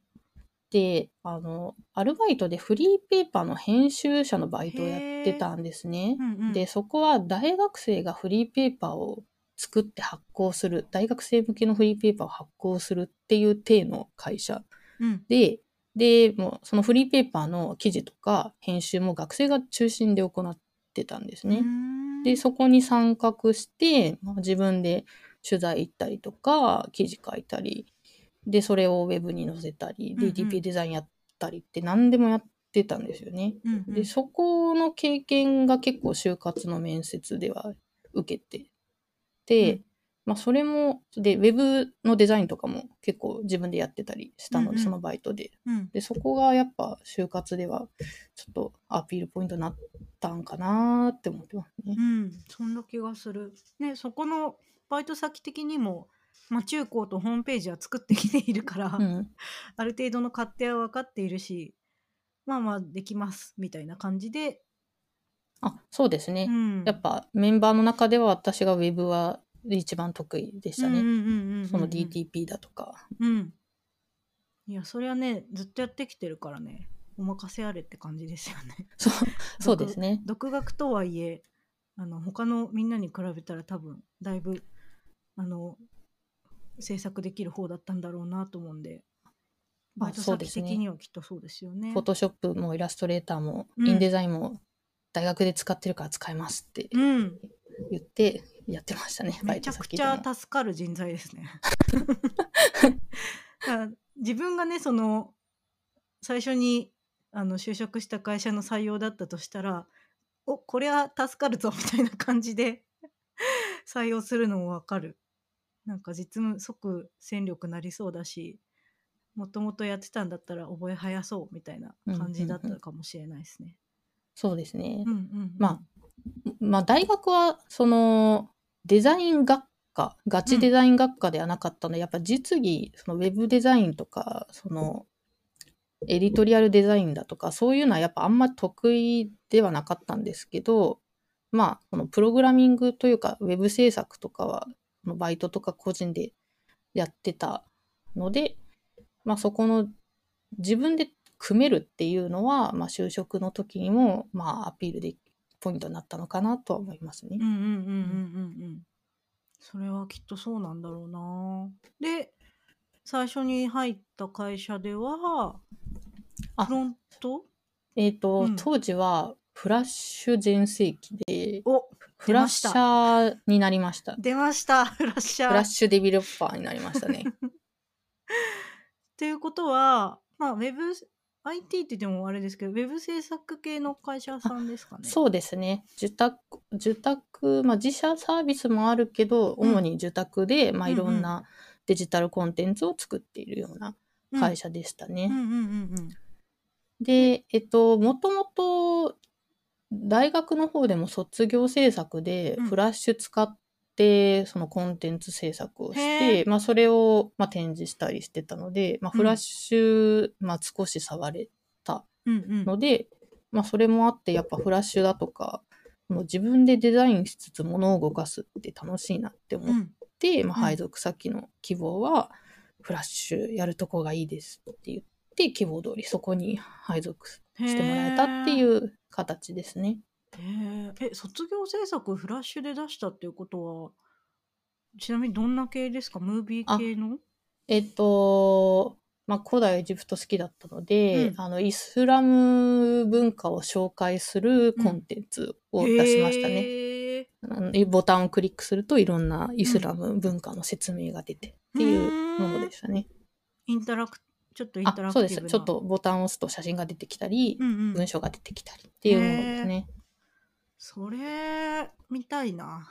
で、あの、アルバイトでフリーペーパーの編集者のバイトをやってたんですね。うんうん、で、そこは大学生がフリーペーパーを作って発行する、大学生向けのフリーペーパーを発行するっていう体の会社、うん、で、でもうそのフリーペーパーの記事とか編集も学生が中心で行ってたんですね。でそこに参画して、まあ、自分で取材行ったりとか記事書いたりでそれをウェブに載せたり ディーティーピー デザインやったりって何でもやってたんですよね、うんうん、でそこの経験が結構就活の面接では受けてて、うん、まあ、それもでウェブのデザインとかも結構自分でやってたりしたので、うんうん、そのバイト で,、うん、でそこがやっぱ就活ではちょっとアピールポイントになったんかなって思ってますね。うん、そんな気がする、ね、そこのバイト先的にも、まあ、中高とホームページは作ってきているから、うん、ある程度の勝手は分かっているし、まあまあできますみたいな感じで。あ、そうですね、うん、やっぱメンバーの中では私がウェブは一番得意でしたね。その ディーティーピー だとか、うん、いやそれはねずっとやってきてるからね、お任せあれって感じですよね。そう、そうですね。独学とはいえあの他のみんなに比べたら多分だいぶあの制作できる方だったんだろうなと思うんで、バイト先的にはきっとそうですよね。フォトショップもイラストレーターも、うん、インデザインも大学で使ってるから使えますって言って、うん、やってましたね。めちゃくちゃ助かる人材ですね自分がねその最初にあの就職した会社の採用だったとしたら、おこれは助かるぞみたいな感じで採用するのも分かるなんか実務即戦力なりそうだし、もともとやってたんだったら覚え早そうみたいな感じだったかもしれないですね、うんうんうん、そうですね、うんうんうん、まあ、まあ大学はそのデザイン学科ガチデザイン学科ではなかったので、うん、やっぱ実技そのウェブデザインとかそのエディトリアルデザインだとかそういうのはやっぱあんまり得意ではなかったんですけど、まあそのプログラミングというかウェブ制作とかはバイトとか個人でやってたので、まあ、そこの自分で組めるっていうのは、まあ、就職の時にも、まあ、アピールでポイントになったのかなとは思いますね。うんうんうんうんうんうん。それはきっとそうなんだろうな。で、最初に入った会社ではフロント？えーと、うん、当時はフラッシュ全盛期でおフラッシャーになりました。出ました。フラッシャー。フラッシュデベロッパーになりましたね。ということは、まあ、ウェブ アイティー って言ってもあれですけどウェブ制作系の会社さんですかね。そうですね、受託、受託、まあ、自社サービスもあるけど、うん、主に受託で、まあ、いろんなデジタルコンテンツを作っているような会社でしたね。で、えっと、もともと大学の方でも卒業制作でフラッシュ使って、うんでそのコンテンツ制作をして、まあ、それを、まあ、展示したりしてたので、まあ、フラッシュ、うんまあ、少し触れたので、うんうんまあ、それもあってやっぱフラッシュだとかもう自分でデザインしつつ物を動かすって楽しいなって思って、うんまあ、配属先の希望は、うん、フラッシュやるとこがいいですって言って希望通りそこに配属してもらえたっていう形ですね。え、卒業制作フラッシュで出したっていうことはちなみにどんな系ですか？ムービー系の？えっと、まあ、古代エジプト好きだったので、うん、あのイスラム文化を紹介するコンテンツを出しましたね、うん、あのボタンをクリックするといろんなイスラム文化の説明が出てっていうものでしたね、うん、インタラクちょっとインタラクティブな。あ、そうです。ちょっとボタンを押すと写真が出てきたり、うんうん、文章が出てきたりっていうものですね。それ見たいな。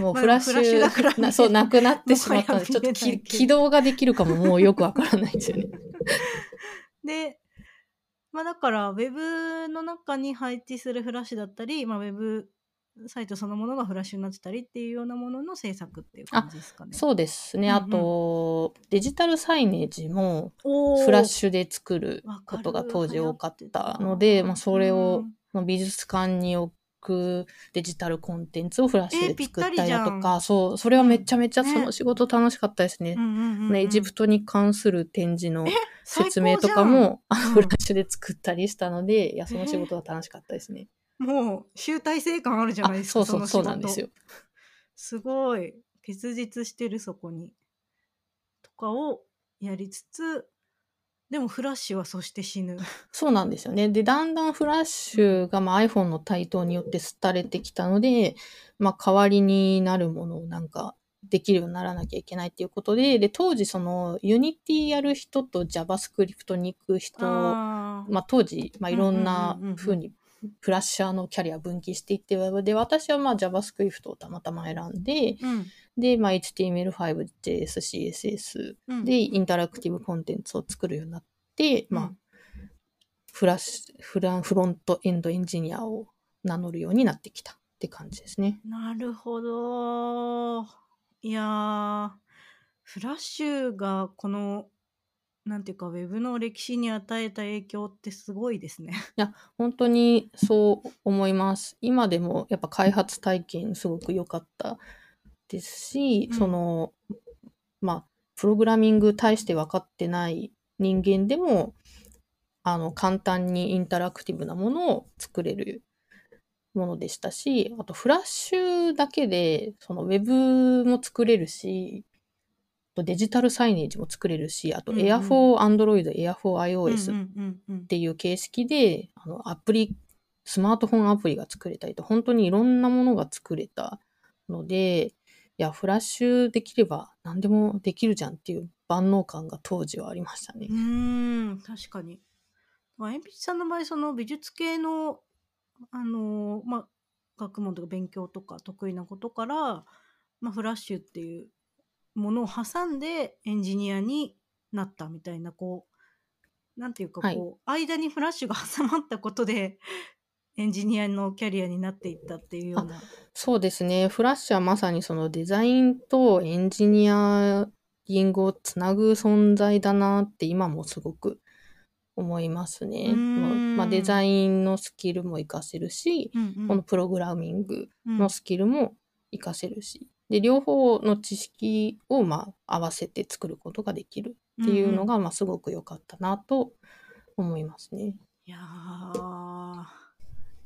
もうフラッシュだから、ね、そうなくなってしまったのでちょっと起動ができるかももうよくわからないですよね。で、まあ、だからウェブの中に配置するフラッシュだったり、まあ、ウェブサイトそのものがフラッシュになってたりっていうようなものの制作っていう感じですかね。そうですね、うんうん、あとデジタルサイネージもフラッシュで作ることが当時多かったので、まあ、それを、うん美術館に置くデジタルコンテンツをフラッシュで作ったりだとか、えー、そう、それはめちゃめちゃその仕事楽しかったですね。ね、うんうんうん、エジプトに関する展示の説明とかもフラッシュで作ったりしたので、うん、いやその仕事は楽しかったですね。えー、もう集大成感あるじゃないですか。そうそうそうなんですよ。すごい結実してるそこにとかをやりつつ。でもフラッシュはそして死ぬ。そうなんですよね。で、だんだんフラッシュが、まあ、iPhone の台頭によって廃れてきたので、まあ、代わりになるものをなんかできるようにならなきゃいけないっていうことで、で、当時その Unity やる人と JavaScript に行く人、あまあ、当時、まあ、いろんな風にフラッシャーのキャリア分岐していって、で、私はまあ JavaScript をたまたま選んで、うんで、まあ、エイチティーエムエルファイブ、ジェイエス、シーエスエス、うん、でインタラクティブコンテンツを作るようになって、うんまあ、フラッシュ、フラン、フロントエンドエンジニアを名乗るようになってきたって感じですね。なるほど。いや、フラッシュがこのなんていうかウェブの歴史に与えた影響ってすごいですね。いや本当にそう思います。今でもやっぱ開発体験すごく良かったですし、うん、そのまあプログラミング大して分かってない人間でもあの簡単にインタラクティブなものを作れるものでしたし、あとフラッシュだけでそのウェブも作れるし、デジタルサイネージも作れるし、あと エアフォー Android、エアフォー iOS っていう形式であのアプリスマートフォンアプリが作れたりと本当にいろんなものが作れたので。いやフラッシュできれば何でもできるじゃんっていう万能感が当時はありましたね。うーん確かに、まあ、鉛筆さんの場合その美術系の、あのーまあ、学問とか勉強とか得意なことからまあ、フラッシュっていうものを挟んでエンジニアになったみたいな、こうなんていうかこう、はい、間にフラッシュが挟まったことでエンジニアのキャリアになっていったっていうような。そうですね、フラッシュはまさにそのデザインとエンジニアリングをつなぐ存在だなって今もすごく思いますね。まあ、デザインのスキルも活かせるし、うんうん、このプログラミングのスキルも活かせるし、うん、で両方の知識をまあ合わせて作ることができるっていうのがまあすごく良かったなと思いますね。いやー、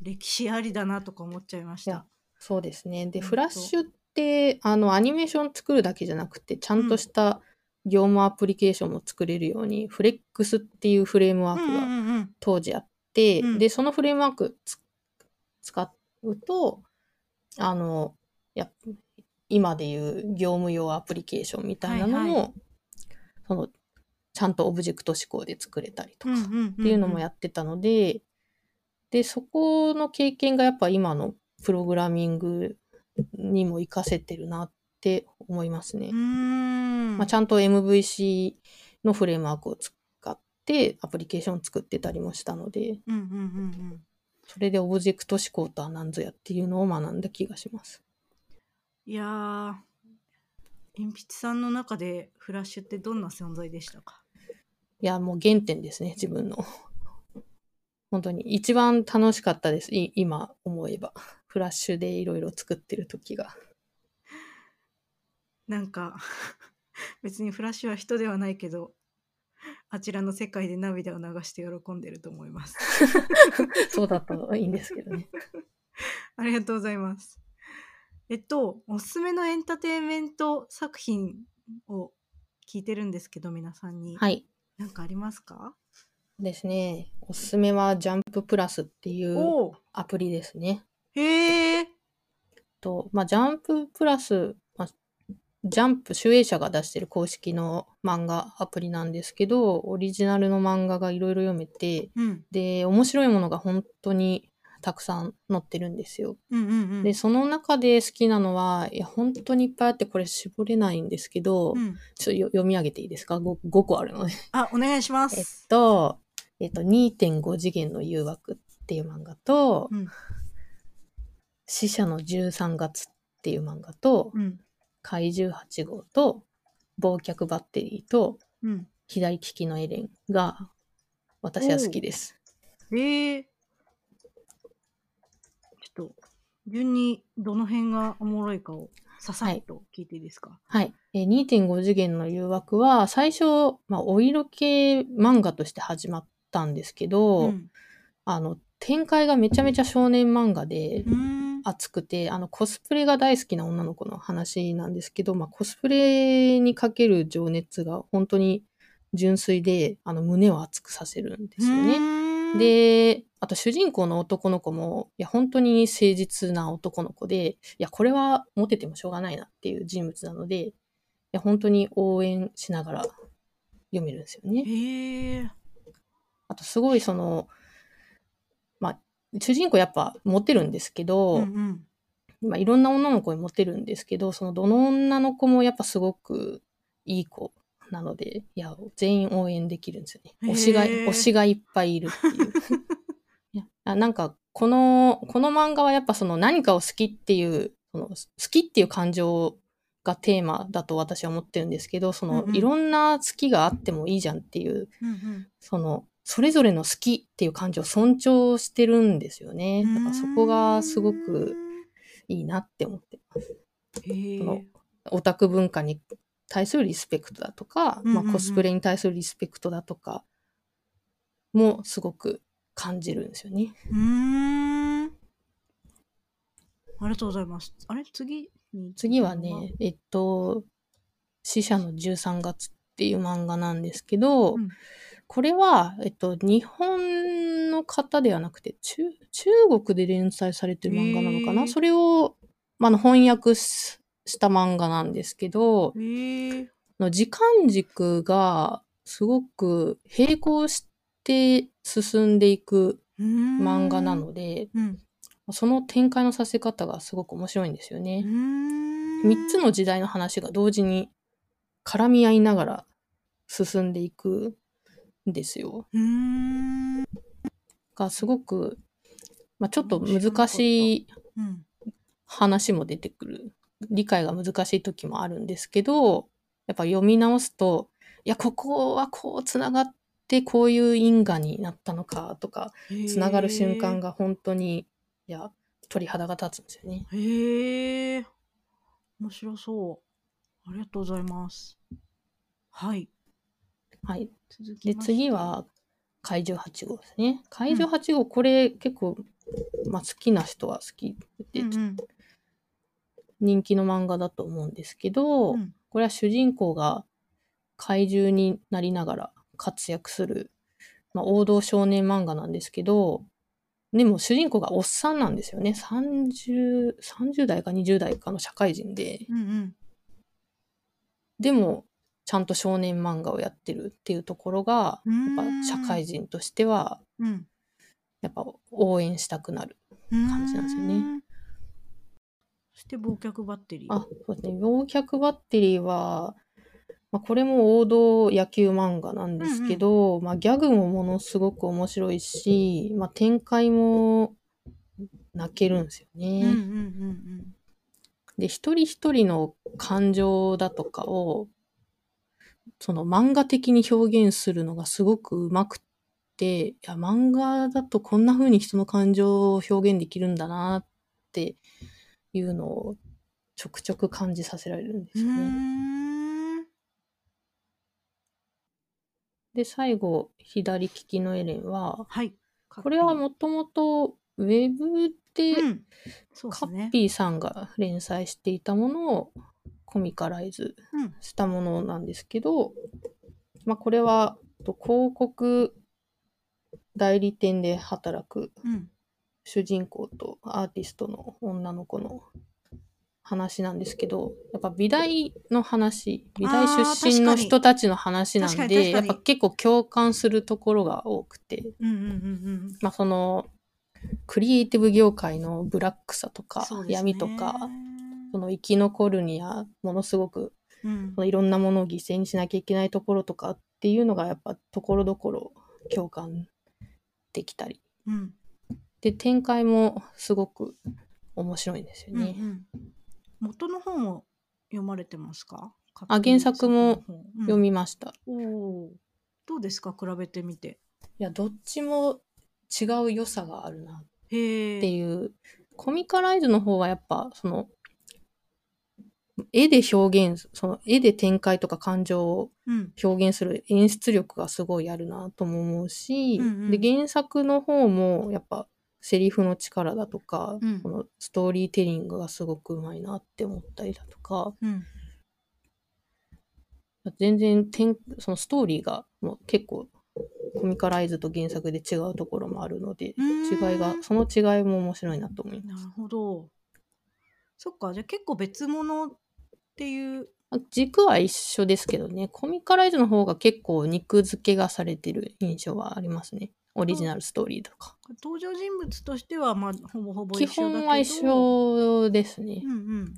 歴史ありだなとか思っちゃいました。いや、そうですね。で、フラッシュってあのアニメーション作るだけじゃなくてちゃんとした、うん業務アプリケーションも作れるようにフレックスっていうフレームワークが当時あって、うんうんうん、でそのフレームワークつ使うとあのや今でいう業務用アプリケーションみたいなのも、はいはい、そのちゃんとオブジェクト思考で作れたりとかっていうのもやってたので、うんうんうんうん、でそこの経験がやっぱ今のプログラミングにも活かせてるなって思いますね。うーん、まあ、ちゃんと エムブイシー のフレームワークを使ってアプリケーションを作ってたりもしたので、うんうんうんうん、それでオブジェクト思考とは何ぞやっていうのを学んだ気がします。いやー、鉛筆さんの中でフラッシュってどんな存在でしたか？いや、もう原点ですね、自分の。本当に一番楽しかったです、今思えば。フラッシュでいろいろ作ってる時が。なんか別にフラッシュは人ではないけどあちらの世界で涙を流して喜んでると思いますそうだったらいいんですけどねありがとうございます。えっとおすすめのエンターテインメント作品を聞いてるんですけど、皆さんにはい何かありますか？ですね、おすすめはジャンププラスっていうアプリですね。へーと、まあ、ジャンププラスジャンプ集英社が出してる公式の漫画アプリなんですけど、オリジナルの漫画がいろいろ読めて、うん、で面白いものが本当にたくさん載ってるんですよ、うんうんうん、でその中で好きなのはいや本当にいっぱいあってこれ絞れないんですけど、うん、ちょっと読み上げていいですか？ ご, ごこあるのであ、お願いしますえっと、えっと、にてんご 次元の誘惑っていう漫画と、うん、死者のじゅうさんがつっていう漫画と、うん、怪獣はちごうと忘却バッテリーと、うん、左利きのエレンが私は好きです。えー、ちょっと順にどの辺がおもろいかをささっと聞いていいですか？はい、はい、え にてんご 次元の誘惑は最初、まあ、お色系漫画として始まったんですけど、うん、あの展開がめちゃめちゃ少年漫画で熱くて、あのコスプレが大好きな女の子の話なんですけど、まあ、コスプレにかける情熱が本当に純粋で、あの胸を熱くさせるんですよね。で、あと主人公の男の子もいや本当に誠実な男の子で、いやこれはモテてもしょうがないなっていう人物なので、いや本当に応援しながら読めるんですよね。へえ。あとすごいその主人公やっぱモテるんですけど、うんうん、まあ、いろんな女の子にモテるんですけど、そのどの女の子もやっぱすごくいい子なので、いや全員応援できるんですよね。推しが、推しがいっぱいいるっていういやなんかこのこの漫画はやっぱその何かを好きっていうその好きっていう感情がテーマだと私は思ってるんですけど、その、うんうん、いろんな好きがあってもいいじゃんっていう、うんうん、そのそれぞれの好きっていう感情を尊重してるんですよね。だからそこがすごくいいなって思ってます。そのオタク文化に対するリスペクトだとか、うんうんうん、まあ、コスプレに対するリスペクトだとかもすごく感じるんですよね。うーん、ありがとうございます。あれ次次はね、えっと死者のじゅうさんがつっていう漫画なんですけど、うん、これは、えっと、日本の方ではなくて 中, 中国で連載されてる漫画なのかな、えー、それを、まあ、翻訳 し, した漫画なんですけど、えー、の時間軸がすごく並行して進んでいく漫画なので、うん、その展開のさせ方がすごく面白いんですよね。うーん、みっつの時代の話が同時に絡み合いながら進んでいくんですよ。うーんがすごく、まあ、ちょっと難しい話も出てくる、うん、理解が難しい時もあるんですけど、やっぱ読み直すと、いやここはこうつながってこういう因果になったのかとか、つながる瞬間が本当にいや鳥肌が立つんですよね。へえ、面白そう、ありがとうございます。はいはい、続きまして、で次は怪獣はち号ですね。怪獣はち号、うん、これ結構、まあ、好きな人は好きで、うんうん、人気の漫画だと思うんですけど、うん、これは主人公が怪獣になりながら活躍する、まあ、王道少年漫画なんですけど、でも主人公がおっさんなんですよね。30、30代かにじゅう代かの社会人で、うんうん、でもちゃんと少年漫画をやってるっていうところが、やっぱ社会人としてはやっぱ応援したくなる感じなんですよね。そして忘却バッテリー。あ、そうですね。忘却バッテリーは、まあ、これも王道野球漫画なんですけど、うんうんまあ、ギャグもものすごく面白いし、まあ、展開も泣けるんですよね。うんうんうんうん、で一人一人の感情だとかをその漫画的に表現するのがすごくうまくって、いや漫画だとこんな風に人の感情を表現できるんだなっていうのをちょくちょく感じさせられるんですよね。で最後左利きのエレンは、はい、これはもともとウェブでカッピーさんが連載していたものをコミカライズしたものなんですけど、うんまあ、これは広告代理店で働く主人公とアーティストの女の子の話なんですけど、やっぱ美大の話、美大出身の人たちの話なんで、やっぱ結構共感するところが多くて、うんうんうんうん、まあそのクリエイティブ業界のブラックさとか闇とか、その生き残るにはものすごく、うん、いろんなものを犠牲にしなきゃいけないところとかっていうのがやっぱところどころ共感できたり、うん、で展開もすごく面白いんですよね、うんうん、元の本を読まれてますか？あ、原作も読みました、うん、おどうですか比べてみて。いやどっちも違う良さがあるなっていう。コミカライズの方はやっぱその絵で表現、その絵で展開とか感情を表現する演出力がすごいあるなとも思うし、うんうんうん、で原作の方もやっぱセリフの力だとか、うん、このストーリーテリングがすごくうまいなって思ったりだとか、うん、全然そのストーリーがもう結構コミカライズと原作で違うところもあるので、違いがその違いも面白いなと思います。なるほど、そっか。じゃあ結構別物っていう軸は一緒ですけどね。コミカライズの方が結構肉付けがされてる印象はありますね。オリジナルストーリーとか登場人物としてはまあほぼほぼ一緒だけど基本は一緒ですね、うんうん、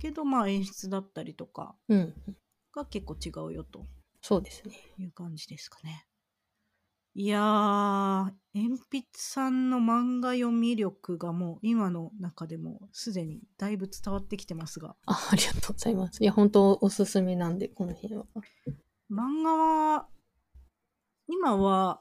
けどまあ演出だったりとかが結構違うよと、うん、そうですねいう感じですかね。いやー鉛筆さんの漫画読み力がもう今の中でもすでにだいぶ伝わってきてますが、 あ, ありがとうございます。いや本当おすすめなんで。この辺は漫画は今は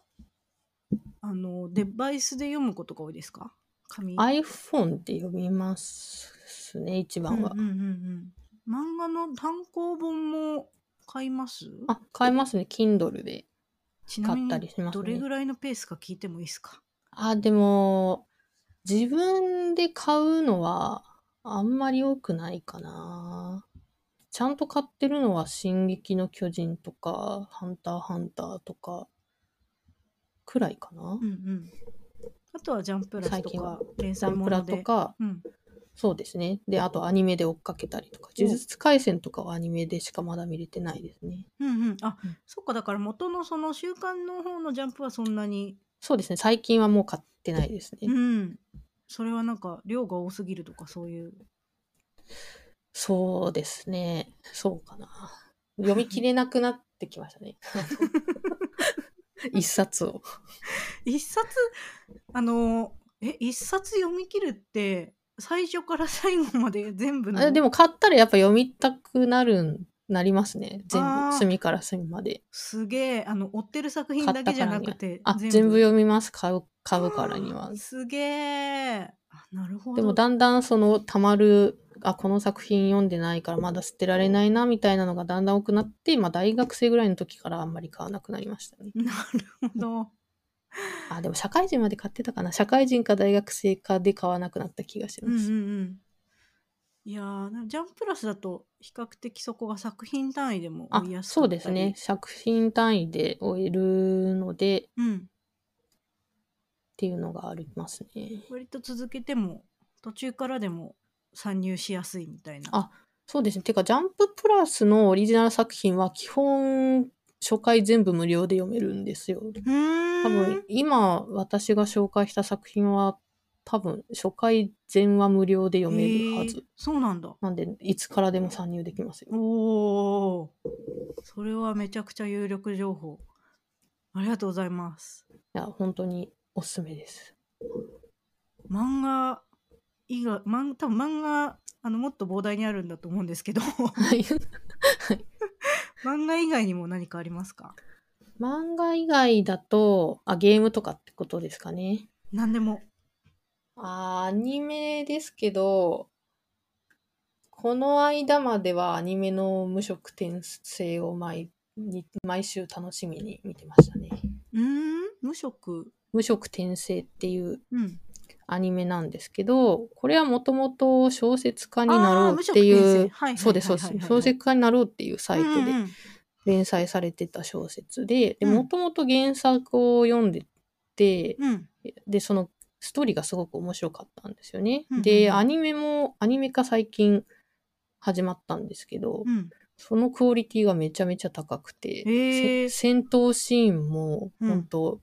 あのデバイスで読むことが多いですか？紙 iPhone で読みますね一番は、うんうんうんうん、漫画の単行本も買います？あ、買いますね。 Kindle で買ったりしますね。ちなみにどれぐらいのペースか聞いてもいいですか？あ、でも自分で買うのはあんまり多くないかな。ちゃんと買ってるのは進撃の巨人とかハンターハンターとかくらいかな、うんうん、あとはジャンプラスとか連載もので、うん、そうですね。であとアニメで追っかけたりとか、呪術廻戦とかはアニメでしかまだ見れてないですね、うんうん、あ、うん、そっか。だから元のその週刊の方のジャンプはそんなに、そうですね、最近はもう買ってないですね、うん、それはなんか量が多すぎるとかそういうそうですね。そうかな。読み切れなくなってきましたね。一冊を。一冊、あの、え、一冊読み切るって、最初から最後まで全部の。あ、でも買ったらやっぱ読みたくなるん、なりますね。全部、隅から隅まで。すげえ、あの、追ってる作品だけじゃなくて。あ、全部、全部読みます。買う、買うからには。すげえ。なるほど。でもだんだんその、たまる、あ、この作品読んでないからまだ捨てられないなみたいなのがだんだん多くなって、まあ、大学生ぐらいの時からあんまり買わなくなりましたね。なるほど。あ、でも社会人まで買ってたかな。社会人か大学生かで買わなくなった気がします。うんうんうん、いやー、ジャンプラスだと比較的そこが作品単位でも追いやすかったり。あ、そうですね。作品単位で追えるので、うん、っていうのがありますね。割と続けても途中からでも参入しやすいみたいな。あ、そうですね。てかジャンププラスのオリジナル作品は基本初回全部無料で読めるんですよ。うーん、多分今私が紹介した作品は多分初回全話無料で読めるはず。そうなんだ。なんでいつからでも参入できますよ。おー、それはめちゃくちゃ有力情報。ありがとうございます。いや、本当におすすめです。漫画以外、漫多分漫画、あの、もっと膨大にあるんだと思うんですけど、はいはい、漫画以外にも何かありますか？漫画以外だと、あ、ゲームとかってことですかね。何でも。あ、アニメですけど、この間まではアニメの無職転生を 毎, 毎週楽しみに見てましたね。うーん、無職無職転生っていう、うん、アニメなんですけど、これはもともと小説家になろうっていう、そうですそうです、小説家になろうっていうサイトで連載されてた小説で、もともと原作を読んでて、うん、でそのストーリーがすごく面白かったんですよね。うんうん、でアニメもアニメ化最近始まったんですけど、うん、そのクオリティがめちゃめちゃ高くて、えー、戦闘シーンも本当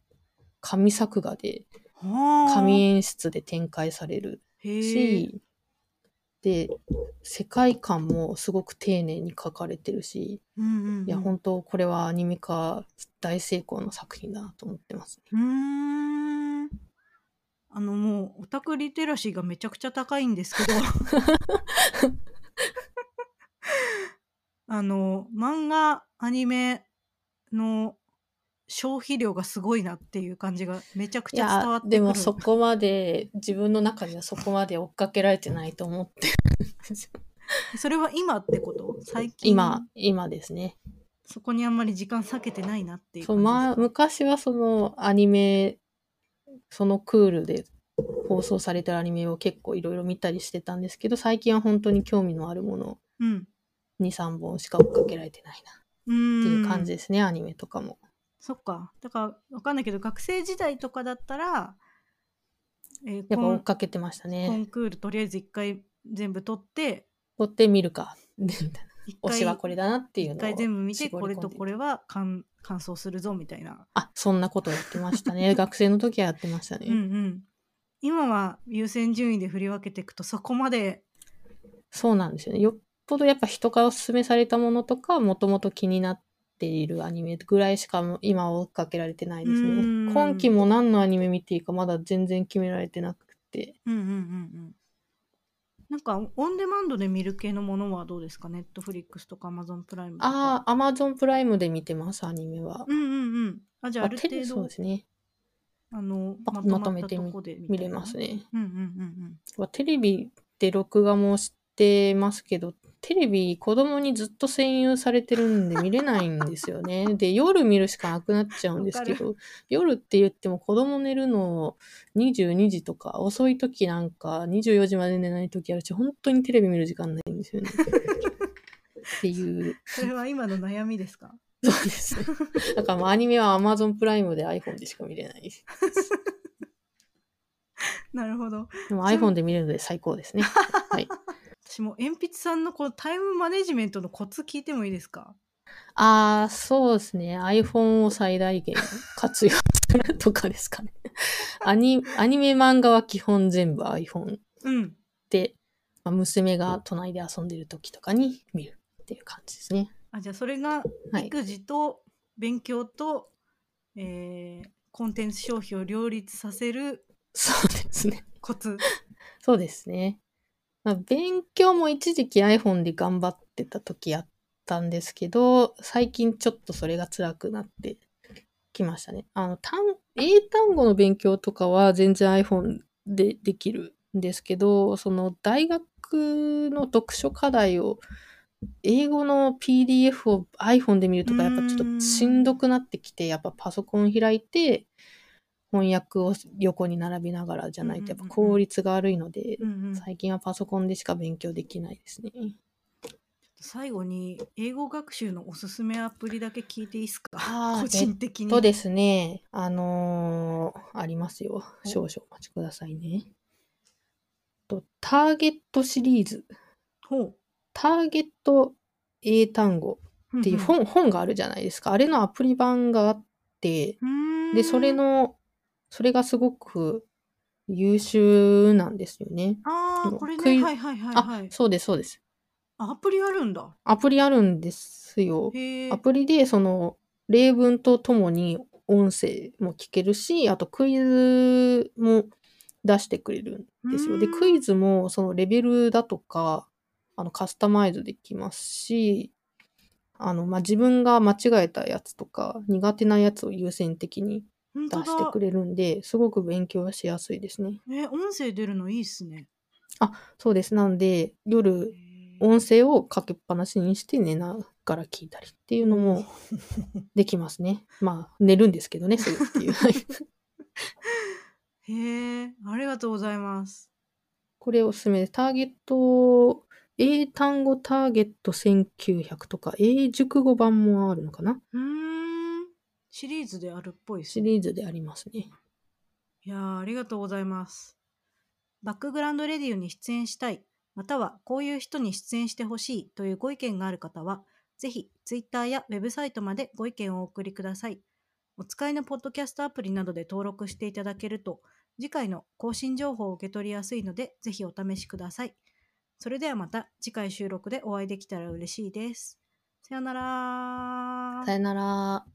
神作画で。神演出で展開されるし、で世界観もすごく丁寧に描かれてるし、うんうんうん、いや本当これはアニメ化大成功の作品だなと思ってます、ね。うーん、あの、もうオタクリテラシーがめちゃくちゃ高いんですけどあの、漫画アニメの消費量がすごいなっていう感じがめちゃくちゃ伝わってくる。でもそこまで自分の中ではそこまで追っかけられてないと思ってそれは今ってこと？最近？今、今ですね。そこにあんまり時間割けてないなっていう感じですか？そう、まあ、昔はそのアニメ、そのクールで放送されてるアニメを結構いろいろ見たりしてたんですけど、最近は本当に興味のあるもの、うん、にさんぼんしか追っかけられてないなっていう感じですね。アニメとかも。そっか。だから分かんないけど、学生時代とかだったら、えー、やっぱ追っかけてましたね。コンクールとりあえず一回全部取って取ってみるかみたいな、推しはこれだなっていうのを一回全部見て、これとこれは完走するぞみたいな。あ、そんなことやってましたね学生の時はやってましたね。うん、うん、今は優先順位で振り分けていくとそこまで。そうなんですよね。よっぽどやっぱ人からおすすめされたものとか、もともと気になってているアニメぐらいしか今は追っかけられてないですね。今期も何のアニメ見ていいかまだ全然決められてなくて、うんうんうんうん、なんかオンデマンドで見る系のものはどうですか？ネットフリックスとかアマゾンプライムとか。あ、アマゾンプライムで見てますアニメは。うんうんうん。あ、じゃあある程度、そうですね、あの、まとめて見れますね。うんうんうんうん。テレビで録画もしてますけど、テレビ子供にずっと占有されてるんで見れないんですよねで夜見るしかなくなっちゃうんですけど、夜って言っても子供寝るのにじゅうにじとか、遅い時なんかにじゅうよじまで寝ない時あるし、本当にテレビ見る時間ないんですよねっていう。それは今の悩みですか？そうですね。だからもうアニメは Amazon プライムで iPhone でしか見れないなるほど。でも iPhone で見れるので最高ですねはい。私も鉛筆さんのこのタイムマネジメントのコツ聞いてもいいですか？ああ、そうですね。 iPhone を最大限活用するとかですかねアニ、アニメ漫画は基本全部 iPhone で、うん、まあ、娘が隣で遊んでる時とかに見るっていう感じですね。あ、じゃあそれが育児と勉強と、はい、えー、コンテンツ消費を両立させるそうですねコツそうですね、まあ、勉強も一時期 iPhone で頑張ってた時あったんですけど、最近ちょっとそれが辛くなってきましたね。あの単英単語の勉強とかは全然 iPhone でできるんですけど、その大学の読書課題を英語の ピーディーエフ を iPhone で見るとかやっぱちょっとしんどくなってきて、やっぱパソコン開いて翻訳を横に並びながらじゃないとやっぱ効率が悪いので、最近はパソコンでしか勉強できないですね。最後に英語学習のおすすめアプリだけ聞いていいですか？個人的にそうですね、あのー、ありますよ、少々お待ちくださいね。とターゲットシリーズ、ほう、ターゲット英単語っていう 本,、うんうん、本があるじゃないですか。あれのアプリ版があって、でそれのそれがすごく優秀なんですよね。ああ、これね、はいはいはい、はい、あ、そうですそうです。アプリあるんだ。アプリあるんですよ。アプリでその例文とともに音声も聞けるし、あとクイズも出してくれるんですよ。でクイズもそのレベルだとかあのカスタマイズできますし、あの、まあ、自分が間違えたやつとか苦手なやつを優先的に出してくれるんで、すごく勉強しやすいですね。え、音声出るのいいっすね。あ、そうです。なので夜音声をかけっぱなしにして寝ながら聞いたりっていうのもできますね。まあ寝るんですけどね、そうっていうへえ、ありがとうございます。これおすすめです。ターゲット英単語ターゲットせんきゅうひゃくとか英熟語版もあるのかな。うーん、シリーズであるっぽいですね。シリーズでありますね。いやー、ありがとうございます。バックグラウンドレディオに出演したい、またはこういう人に出演してほしいというご意見がある方は、ぜひツイッターやウェブサイトまでご意見をお送りください。お使いのポッドキャストアプリなどで登録していただけると、次回の更新情報を受け取りやすいので、ぜひお試しください。それではまた次回収録でお会いできたら嬉しいです。さよなら。さよなら。